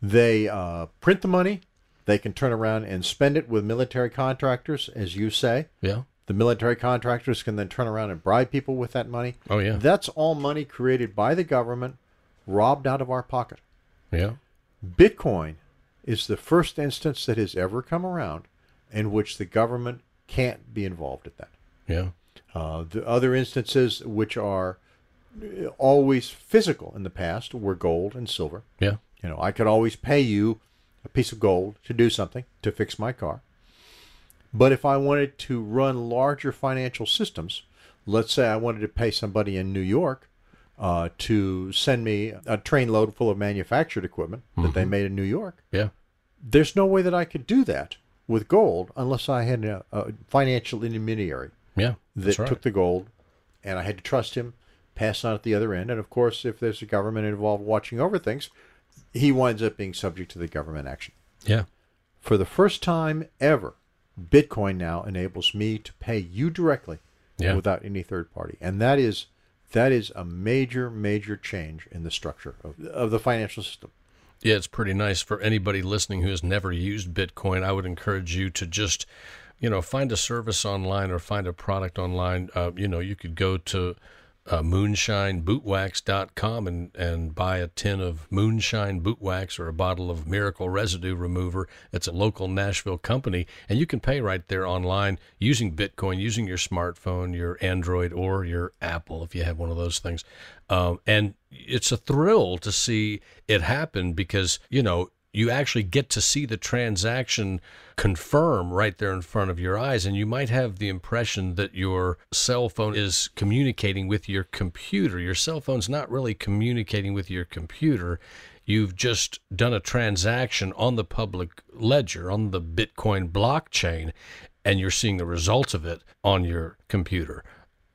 They uh, print the money. They can turn around and spend it with military contractors, as you say. Yeah. The military contractors can then turn around and bribe people with that money. Oh, yeah. That's all money created by the government, robbed out of our pocket. Yeah. Bitcoin is the first instance that has ever come around in which the government can't be involved at that. Yeah. Uh, the other instances, which are always physical in the past, were gold and silver. Yeah. You know, I could always pay you a piece of gold to do something, to fix my car. But if I wanted to run larger financial systems, let's say I wanted to pay somebody in New York uh, to send me a trainload full of manufactured equipment mm-hmm. that they made in New York, yeah, there's no way that I could do that with gold unless I had a, a financial intermediary yeah, that right. took the gold, and I had to trust him, pass on at the other end. And of course, if there's a government involved watching over things, he winds up being subject to the government action. Yeah. For the first time ever, Bitcoin now enables me to pay you directly yeah. without any third party. And that is that is a major, major change in the structure of, of the financial system. Yeah, it's pretty nice. For anybody listening who has never used Bitcoin, I would encourage you to just, you know, find a service online or find a product online. Uh, you know, you could go to Uh, Moonshine Boot Wax dot com and, and buy a tin of Moonshine Boot Wax or a bottle of Miracle Residue Remover. It's a local Nashville company, and you can pay right there online using Bitcoin, using your smartphone, your Android, or your Apple if you have one of those things. Um, and it's a thrill to see it happen because, you know, you actually get to see the transaction confirm right there in front of your eyes, and you might have the impression that your cell phone is communicating with your computer. Your cell phone's not really communicating with your computer. You've just done a transaction on the public ledger, on the Bitcoin blockchain, and you're seeing the results of it on your computer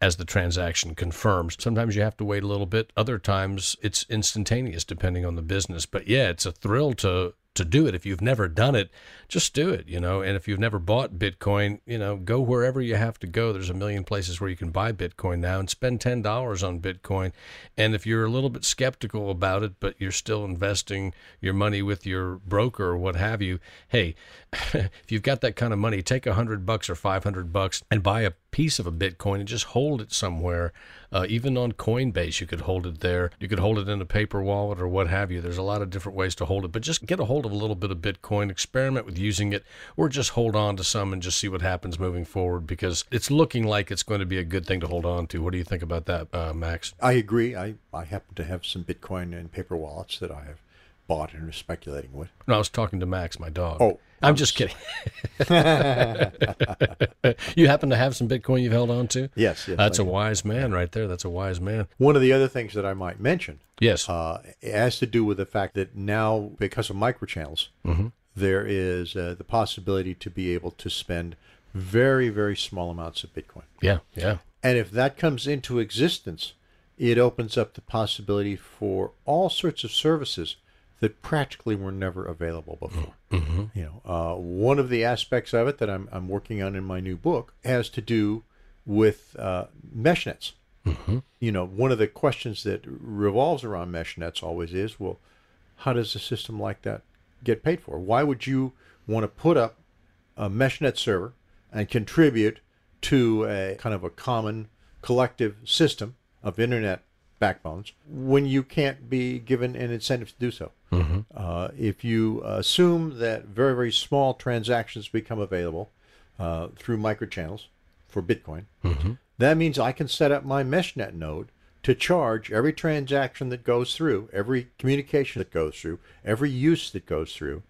as the transaction confirms. Sometimes you have to wait a little bit. Other times it's instantaneous depending on the business. But yeah, it's a thrill to to do it. If you've never done it, just do it, you know. And if you've never bought Bitcoin, you know, go wherever you have to go. There's a million places where you can buy Bitcoin now and spend ten dollars on Bitcoin. And if you're a little bit skeptical about it, but you're still investing your money with your broker or what have you, hey, if you've got that kind of money, take a hundred bucks or five hundred bucks and buy a piece of a Bitcoin and just hold it somewhere. Uh, even on Coinbase, you could hold it there. You could hold it in a paper wallet or what have you. There's a lot of different ways to hold it, but just get a hold of a little bit of Bitcoin, experiment with using it, or just hold on to some and just see what happens moving forward, because it's looking like it's going to be a good thing to hold on to. What do you think about that, uh, Max? I agree. I, I happen to have some Bitcoin and paper wallets that I have bought and are speculating with. No, I was talking to Max, my dog. Oh. I'm just kidding. You happen to have some Bitcoin you've held on to? Yes. yes That's I a do. wise man right there. That's a wise man. One of the other things that I might mention yes, uh, has to do with the fact that now, because of microchannels, mm-hmm. there is uh, the possibility to be able to spend very, very small amounts of Bitcoin. Yeah, yeah. And if that comes into existence, it opens up the possibility for all sorts of services that practically were never available before. Mm-hmm. You know, uh, one of the aspects of it that I'm, I'm working on in my new book has to do with uh, mesh nets. Mm-hmm. You know, one of the questions that revolves around mesh nets always is, well, how does a system like that get paid for? Why would you want to put up a mesh net server and contribute to a kind of a common collective system of internet backbones when you can't be given an incentive to do so? Mm-hmm. Uh, if you assume that very, very small transactions become available uh, through microchannels for Bitcoin, mm-hmm. that means I can set up my meshnet node to charge every transaction that goes through, every communication that goes through, every use that goes through,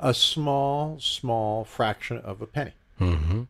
a small, small fraction of a penny. Mm-hmm.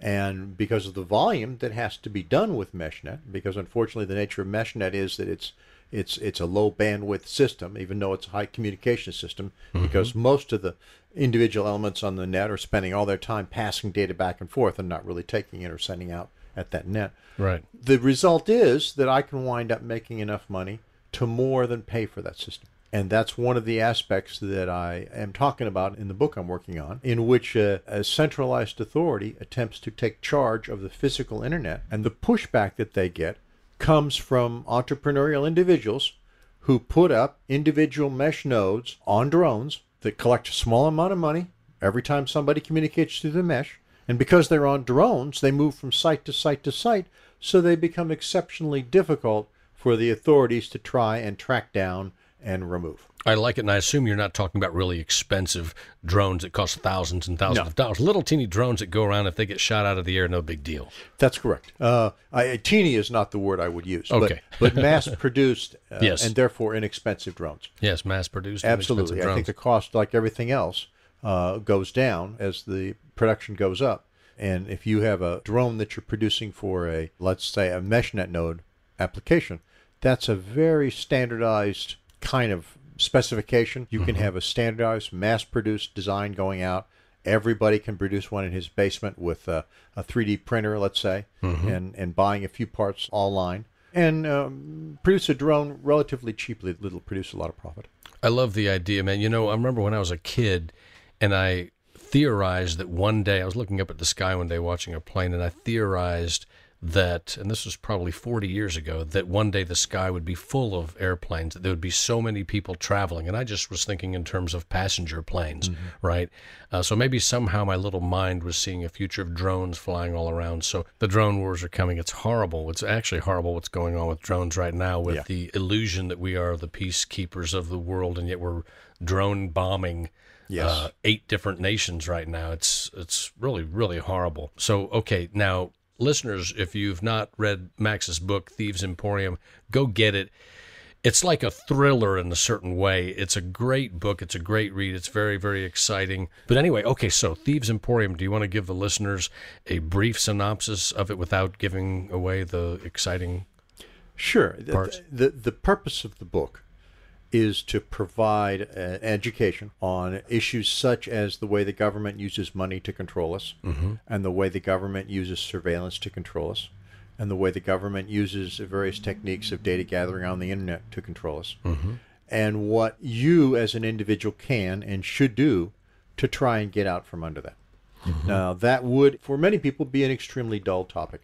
And because of the volume that has to be done with meshnet, because unfortunately the nature of meshnet is that it's it's it's a low bandwidth system, even though it's a high communication system, mm-hmm. because most of the individual elements on the net are spending all their time passing data back and forth and not really taking it or sending out at that net. Right. The result is that I can wind up making enough money to more than pay for that system. And that's one of the aspects that I am talking about in the book I'm working on, in which a, a centralized authority attempts to take charge of the physical internet. And the pushback that they get comes from entrepreneurial individuals who put up individual mesh nodes on drones that collect a small amount of money every time somebody communicates through the mesh. And because they're on drones, they move from site to site to site, so they become exceptionally difficult for the authorities to try and track down and remove. I like it, and I assume you're not talking about really expensive drones that cost thousands and thousands no. of dollars. Little teeny drones that go around, if they get shot out of the air, no big deal. That's correct. Uh, I, teeny is not the word I would use. Okay. But, but mass-produced uh, yes. and therefore inexpensive drones. Yes, mass-produced Absolutely. Drones. I think the cost, like everything else, uh, goes down as the production goes up. And if you have a drone that you're producing for a, let's say, a meshNet node application, that's a very standardized kind of specification. You mm-hmm. can have a standardized mass-produced design going out. Everybody can produce one in his basement with a, a three D printer, let's say, mm-hmm. and, and buying a few parts online, and um, produce a drone relatively cheaply that'll produce a lot of profit. I love the idea, man. You know, I remember when I was a kid and I theorized that one day, I was looking up at the sky one day watching a plane, and I theorized that, and this was probably forty years ago, that one day the sky would be full of airplanes, that there would be so many people traveling. And I just was thinking in terms of passenger planes, mm-hmm. right? Uh, so maybe somehow my little mind was seeing a future of drones flying all around. So the drone wars are coming. It's horrible. It's actually horrible what's going on with drones right now, with yeah. the illusion that we are the peacekeepers of the world, and yet we're drone bombing yes. uh, eight different nations right now. It's, it's really, really horrible. So, okay, now, listeners, if you've not read Max's book, Thieves Emporium, go get it. It's like a thriller in a certain way. It's a great book. It's a great read. It's very, very exciting. But anyway, okay, so Thieves Emporium, do you want to give the listeners a brief synopsis of it without giving away the exciting Sure. parts? The, the, the purpose of the book is to provide an education on issues such as the way the government uses money to control us, mm-hmm. and the way the government uses surveillance to control us, and the way the government uses various techniques of data gathering on the internet to control us, mm-hmm. and what you as an individual can and should do to try and get out from under that. Mm-hmm. Now, that would, for many people, be an extremely dull topic.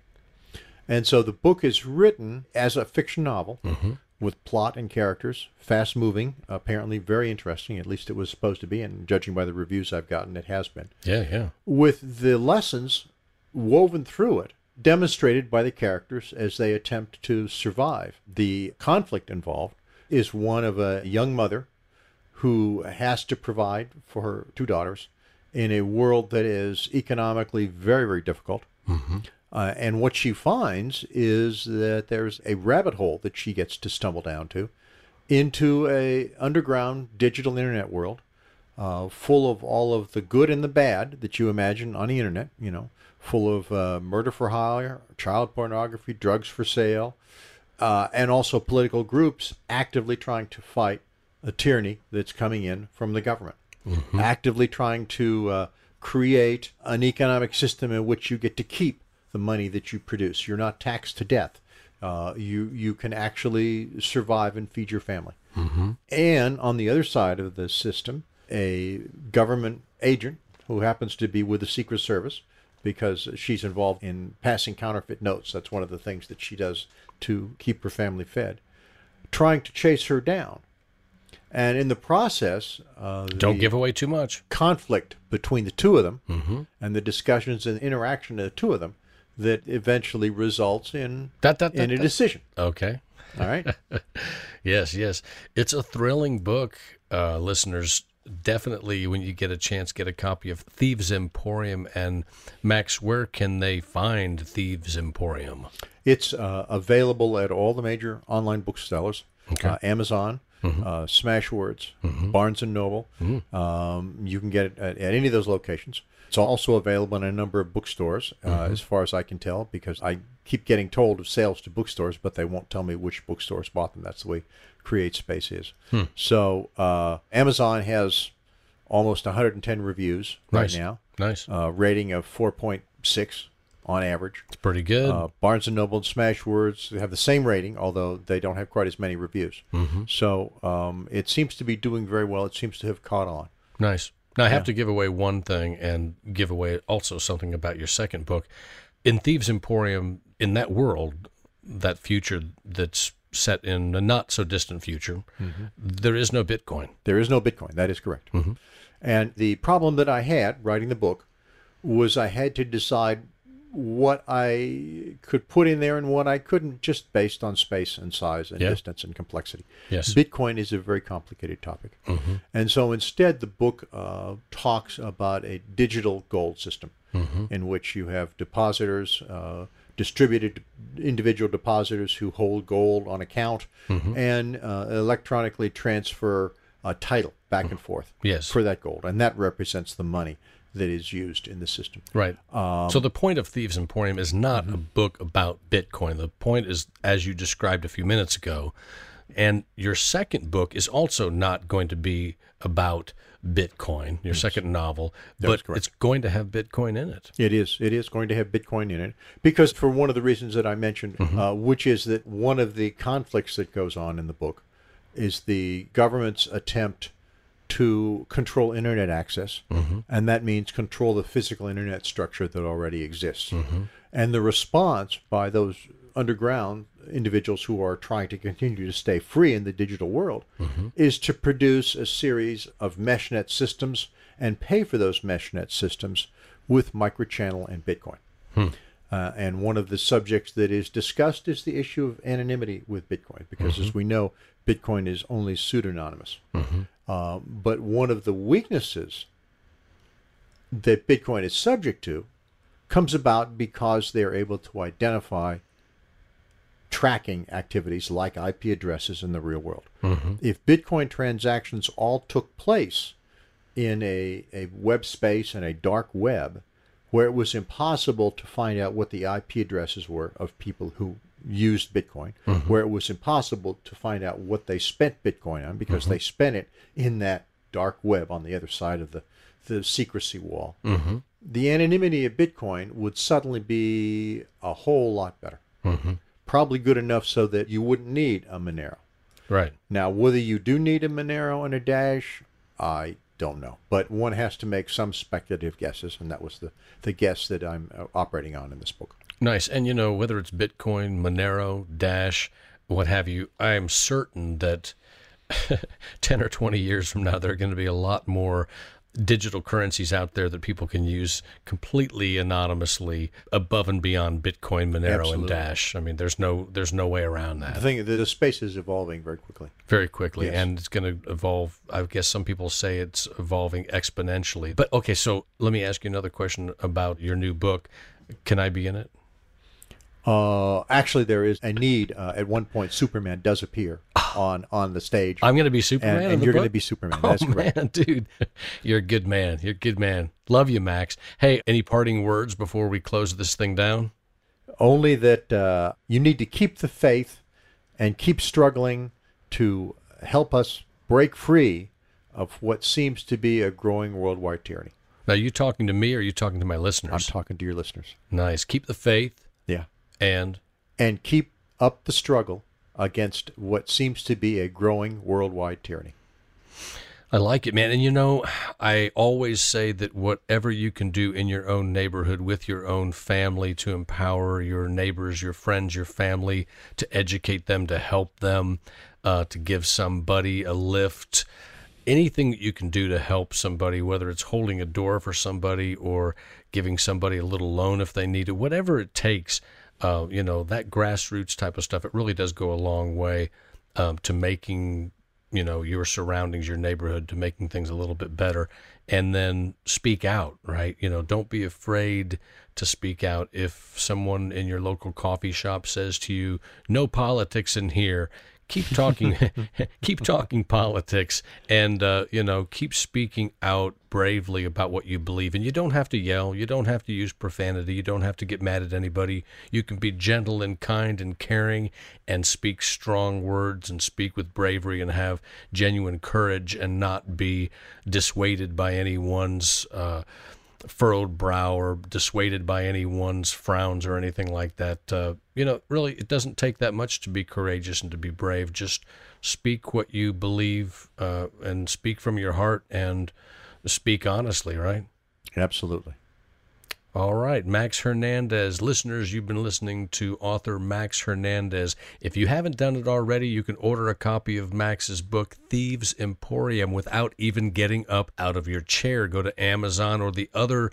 And so the book is written as a fiction novel, mm-hmm. with plot and characters, fast-moving, apparently very interesting, at least it was supposed to be, and judging by the reviews I've gotten, it has been. Yeah, yeah. With the lessons woven through it, demonstrated by the characters as they attempt to survive. The conflict involved is one of a young mother who has to provide for her two daughters in a world that is economically very, very difficult. Mm-hmm. Uh, and what she finds is that there's a rabbit hole that she gets to stumble down to, into a underground digital internet world uh, full of all of the good and the bad that you imagine on the internet, you know, full of uh, murder for hire, child pornography, drugs for sale, uh, and also political groups actively trying to fight a tyranny that's coming in from the government, mm-hmm. actively trying to uh, create an economic system in which you get to keep the money that you produce. You're not taxed to death. Uh, you, you can actually survive and feed your family. Mm-hmm. And on the other side of the system, a government agent who happens to be with the Secret Service, because she's involved in passing counterfeit notes. That's one of the things that she does to keep her family fed, trying to chase her down. And in the process, uh, don't give away too much, conflict between the two of them, mm-hmm. and the discussions and interaction of the two of them, that eventually results in, that, that, that, in a that. decision. Okay. All right. Yes, yes. It's a thrilling book, uh, listeners. Definitely, when you get a chance, get a copy of Thieves Emporium. And Max, where can they find Thieves Emporium? It's uh, available at all the major online booksellers. Okay. Uh, Amazon, mm-hmm. uh, Smashwords, mm-hmm. Barnes and Noble. Mm-hmm. um, you can get it at, at any of those locations. It's also available in a number of bookstores, uh, mm-hmm. as far as I can tell, because I keep getting told of sales to bookstores, but they won't tell me which bookstores bought them. That's the way CreateSpace is. Hmm. So uh, Amazon has almost one hundred ten reviews nice. right now. Nice. Uh, rating of four point six on average. It's pretty good. Uh, Barnes and Noble and Smashwords have the same rating, although they don't have quite as many reviews. Mm-hmm. So um, it seems to be doing very well. It seems to have caught on. Nice. Now, I have yeah. to give away one thing and give away also something about your second book. In Thieves Emporium, in that world, that future that's set in a not-so-distant future, mm-hmm. there is no Bitcoin. There is no Bitcoin. That is correct. Mm-hmm. And the problem that I had writing the book was I had to decide what I could put in there and what I couldn't, just based on space and size and yeah. distance and complexity. Yes. Bitcoin is a very complicated topic. Mm-hmm. And so instead the book uh, talks about a digital gold system mm-hmm. in which you have depositors, uh, distributed individual depositors who hold gold on account mm-hmm. and uh, electronically transfer a title back mm-hmm. and forth yes. for that gold. And that represents the money that is used in the system. Right. Um, so the point of Thieves Emporium is not mm-hmm. a book about Bitcoin. The point is, as you described a few minutes ago, and your second book is also not going to be about Bitcoin, your yes. second novel, but it's going to have Bitcoin in it. It is. It is going to have Bitcoin in it because for one of the reasons that I mentioned, mm-hmm. uh, which is that one of the conflicts that goes on in the book is the government's attempt to control internet access, mm-hmm. and that means control the physical internet structure that already exists. Mm-hmm. And the response by those underground individuals who are trying to continue to stay free in the digital world mm-hmm. is to produce a series of meshnet systems and pay for those meshnet systems with microchannel and Bitcoin. Hmm. Uh, and one of the subjects that is discussed is the issue of anonymity with Bitcoin, because mm-hmm. as we know, Bitcoin is only pseudonymous. Mm-hmm. Uh, but one of the weaknesses that Bitcoin is subject to comes about because they're able to identify tracking activities like I P addresses in the real world. Mm-hmm. If Bitcoin transactions all took place in a, a web space and a dark web where it was impossible to find out what the I P addresses were of people who used Bitcoin, mm-hmm. where it was impossible to find out what they spent Bitcoin on because mm-hmm. they spent it in that dark web on the other side of the, the secrecy wall, mm-hmm. the anonymity of Bitcoin would suddenly be a whole lot better. Mm-hmm. Probably good enough so that you wouldn't need a Monero. Right. Now, whether you do need a Monero and a Dash, I don't know. But one has to make some speculative guesses, and that was the, the guess that I'm operating on in this book. Nice. And, you know, whether it's Bitcoin, Monero, Dash, what have you, I am certain that ten or twenty years from now, there are going to be a lot more digital currencies out there that people can use completely anonymously above and beyond Bitcoin, Monero, Absolutely. and Dash. I mean, there's no there's no way around that. The thing, the space is evolving very quickly. Very quickly, yes. And it's going to evolve. I guess some people say it's evolving exponentially. But, okay, so let me ask you another question about your new book. Can I be in it? Uh, actually, there is a need. Uh, at one point, Superman does appear on on the stage. I'm going to be Superman, and, and you're going to be Superman. Oh, that's correct, man, dude. You're a good man. You're a good man. Love you, Max. Hey, any parting words before we close this thing down? Only that uh, you need to keep the faith and keep struggling to help us break free of what seems to be a growing worldwide tyranny. Now, are you talking to me, or are you talking to my listeners? I'm talking to your listeners. Nice. Keep the faith. Yeah. And? And keep up the struggle against what seems to be a growing worldwide tyranny. I like it, man. And, you know, I always say that whatever you can do in your own neighborhood with your own family to empower your neighbors, your friends, your family, to educate them, to help them, uh, to give somebody a lift, anything that you can do to help somebody, whether it's holding a door for somebody or giving somebody a little loan if they need it, whatever it takes. Uh, you know, that grassroots type of stuff, it really does go a long way um, to making, you know, your surroundings, your neighborhood, to making things a little bit better. And then speak out, right? You know, don't be afraid to speak out. If someone in your local coffee shop says to you, no politics in here, keep talking, keep talking politics and, uh, you know, keep speaking out bravely about what you believe. And you don't have to yell. You don't have to use profanity. You don't have to get mad at anybody. You can be gentle and kind and caring and speak strong words and speak with bravery and have genuine courage and not be dissuaded by anyone's, uh, furrowed brow or dissuaded by anyone's frowns or anything like that. Uh, you know, really, it doesn't take that much to be courageous and to be brave. Just speak what you believe uh, and speak from your heart and speak honestly, right? Absolutely. All right, Max Hernandez. Listeners, you've been listening to author Max Hernandez. If you haven't done it already, you can order a copy of Max's book, Thieves Emporium, without even getting up out of your chair. Go to Amazon or the other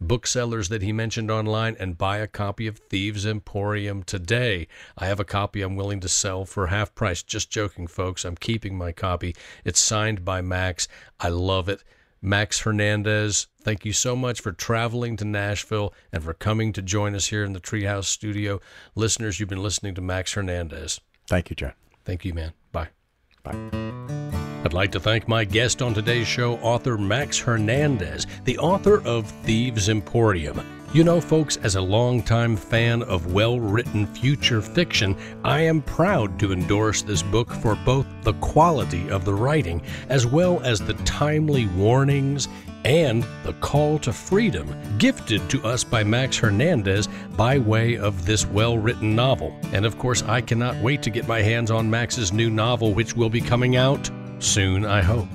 booksellers that he mentioned online and buy a copy of Thieves Emporium today. I have a copy I'm willing to sell for half price. Just joking, folks. I'm keeping my copy. It's signed by Max. I love it. Max Hernandez, thank you so much for traveling to Nashville and for coming to join us here in the Treehouse studio. Listeners, you've been listening to Max Hernandez. Thank you, John. Thank you, man. Bye. Bye. I'd like to thank my guest on today's show, author Max Hernandez, the author of Thieves Emporium. You know, folks, as a longtime fan of well-written future fiction, I am proud to endorse this book for both the quality of the writing as well as the timely warnings and the call to freedom gifted to us by Max Hernandez by way of this well-written novel. And of course, I cannot wait to get my hands on Max's new novel, which will be coming out soon, I hope.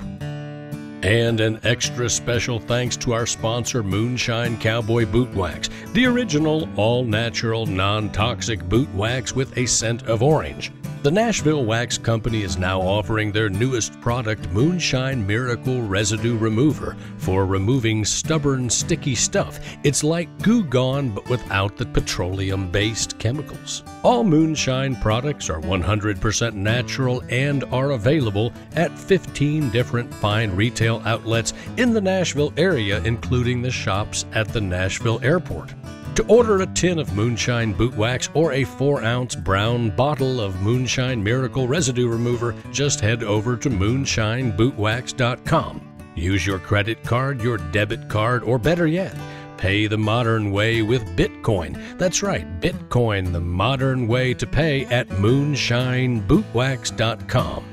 And an extra special thanks to our sponsor, Moonshine Cowboy Boot Wax, the original all-natural, non-toxic boot wax with a scent of orange. The Nashville Wax Company is now offering their newest product, Moonshine Miracle Residue Remover, for removing stubborn, sticky stuff. It's like Goo Gone, but without the petroleum-based chemicals. All Moonshine products are one hundred percent natural and are available at fifteen different fine retail outlets in the Nashville area, including the shops at the Nashville airport. To order a tin of Moonshine Boot Wax or a four ounce brown bottle of Moonshine Miracle Residue Remover, just head over to moonshine boot wax dot com. Use your credit card, your debit card, or better yet, pay the modern way with Bitcoin. That's right, Bitcoin, the modern way to pay at moonshine boot wax dot com.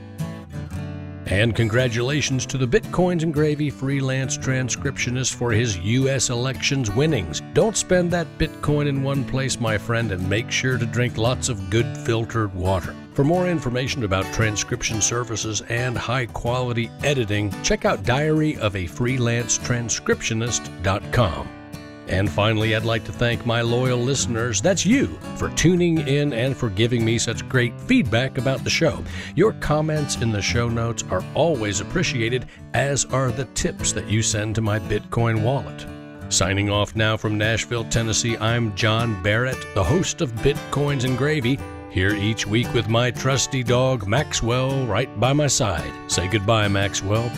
And congratulations to the Bitcoins and Gravy freelance transcriptionist for his U S elections winnings. Don't spend that Bitcoin in one place, my friend, and make sure to drink lots of good filtered water. For more information about transcription services and high-quality editing, check out diary of a freelance transcriptionist dot com. And finally, I'd like to thank my loyal listeners, that's you, for tuning in and for giving me such great feedback about the show. Your comments in the show notes are always appreciated, as are the tips that you send to my Bitcoin wallet. Signing off now from Nashville, Tennessee, I'm John Barrett, the host of Bitcoins and Gravy, here each week with my trusty dog, Maxwell, right by my side. Say goodbye, Maxwell.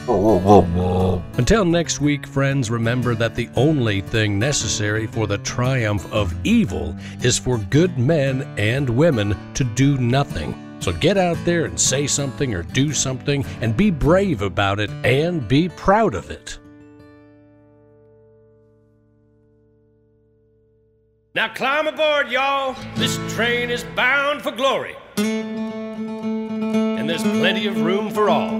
Until next week, friends, remember that the only thing necessary for the triumph of evil is for good men and women to do nothing. So get out there and say something or do something and be brave about it and be proud of it. Now climb aboard, y'all. This train is bound for glory. And there's plenty of room for all.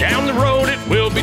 Down the road it will be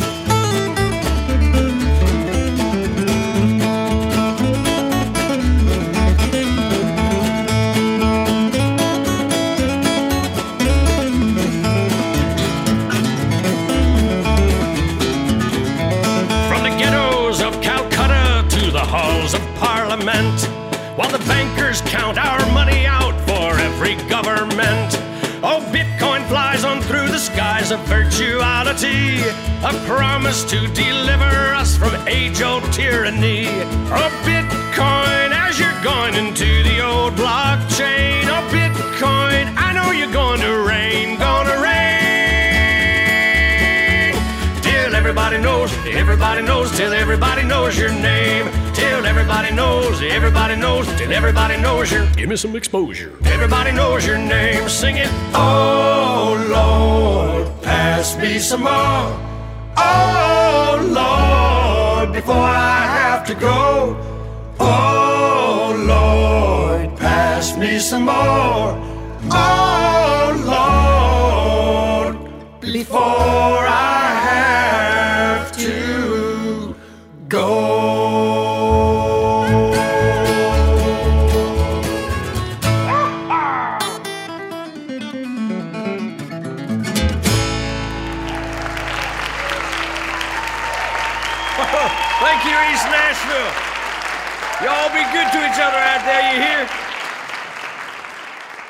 parliament, while the bankers count our money out for every government. Oh, Bitcoin flies on through the skies of virtuality, a promise to deliver us from age-old tyranny. Oh, Bitcoin, as you're going into the old blockchain, oh, Bitcoin, I know you're going to reign, gonna reign. Till everybody knows, everybody knows, till everybody knows your name. Till everybody knows, everybody knows, till everybody knows your... Give me some exposure. Everybody knows your name, sing it. Oh, Lord, pass me some more. Oh, Lord, before I have to go. Oh, Lord, pass me some more. Oh, Lord, before I have to go. Thank you, East Nashville. Y'all be good to each other out there, you hear?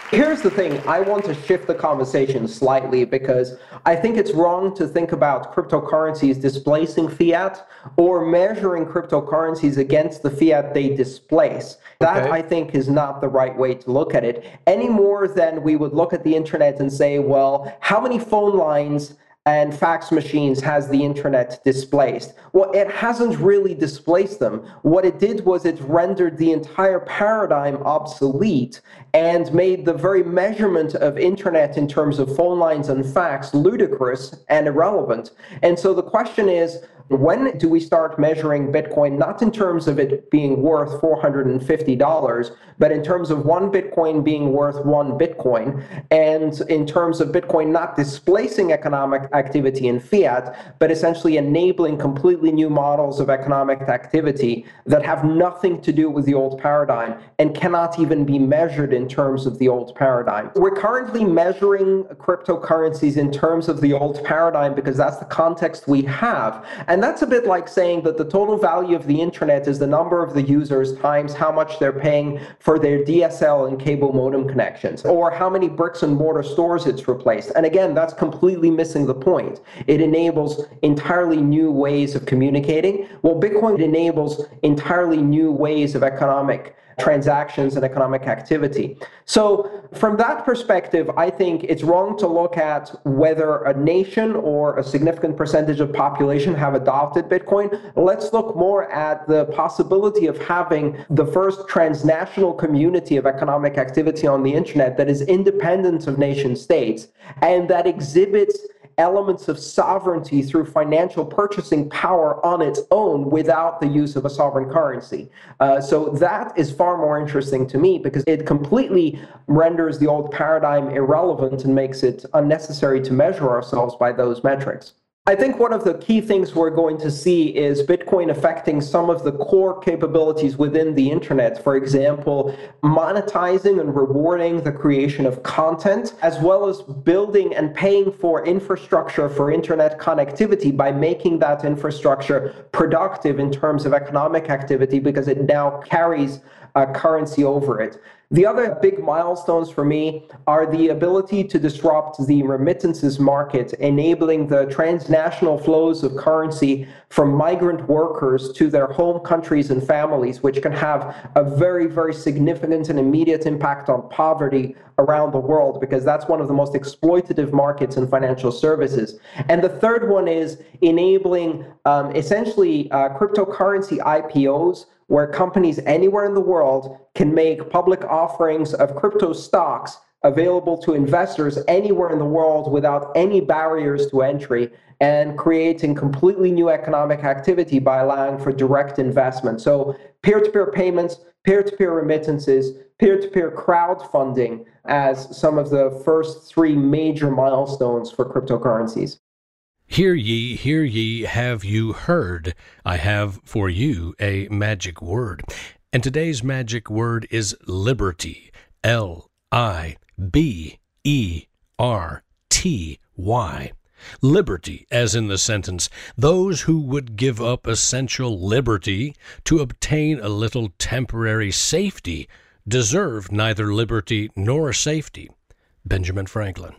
Here's the thing. I want to shift the conversation slightly because I think it's wrong to think about cryptocurrencies displacing fiat or measuring cryptocurrencies against the fiat they displace. That, okay, I think, is not the right way to look at it, any more than we would look at the internet and say, well, how many phone lines and fax machines has the internet displaced? Well, it hasn't really displaced them. What it did was it rendered the entire paradigm obsolete and made the very measurement of internet in terms of phone lines and fax ludicrous and irrelevant. And so the question is, when do we start measuring Bitcoin, not in terms of it being worth four hundred fifty dollars, but in terms of one Bitcoin being worth one Bitcoin, and in terms of Bitcoin not displacing economic activity in fiat, but essentially enabling completely new models of economic activity that have nothing to do with the old paradigm and cannot even be measured in terms of the old paradigm? We're currently measuring cryptocurrencies in terms of the old paradigm because that's the context we have. And And that's a bit like saying that the total value of the internet is the number of the users times how much they're paying for their D S L and cable modem connections, or how many bricks and mortar stores it's replaced. And again, that's completely missing the point. It enables entirely new ways of communicating. Well, Bitcoin enables entirely new ways of economic transactions and economic activity. So from that perspective, I think it's wrong to look at whether a nation or a significant percentage of population have adopted Bitcoin. Let's look more at the possibility of having the first transnational community of economic activity on the internet that is independent of nation states and that exhibits elements of sovereignty through financial purchasing power on its own without the use of a sovereign currency. Uh, so that is far more interesting to me because it completely renders the old paradigm irrelevant and makes it unnecessary to measure ourselves by those metrics. I think one of the key things we're going to see is Bitcoin affecting some of the core capabilities within the internet. For example, monetizing and rewarding the creation of content, as well as building and paying for infrastructure for internet connectivity by making that infrastructure productive in terms of economic activity because it now carries a currency over it. The other big milestones for me are the ability to disrupt the remittances market, enabling the transnational flows of currency from migrant workers to their home countries and families, which can have a very, very significant and immediate impact on poverty around the world, because that's one of the most exploitative markets in financial services. And the third one is enabling um, essentially uh, cryptocurrency I P Os, where companies anywhere in the world can make public offerings of crypto stocks available to investors anywhere in the world without any barriers to entry, and creating completely new economic activity by allowing for direct investment. So peer-to-peer payments, peer-to-peer remittances, peer-to-peer crowdfunding as some of the first three major milestones for cryptocurrencies. Hear ye, hear ye, have you heard? I have for you a magic word. And today's magic word is liberty. L I B E R T Y. Liberty, as in the sentence, those who would give up essential liberty to obtain a little temporary safety deserve neither liberty nor safety. Benjamin Franklin.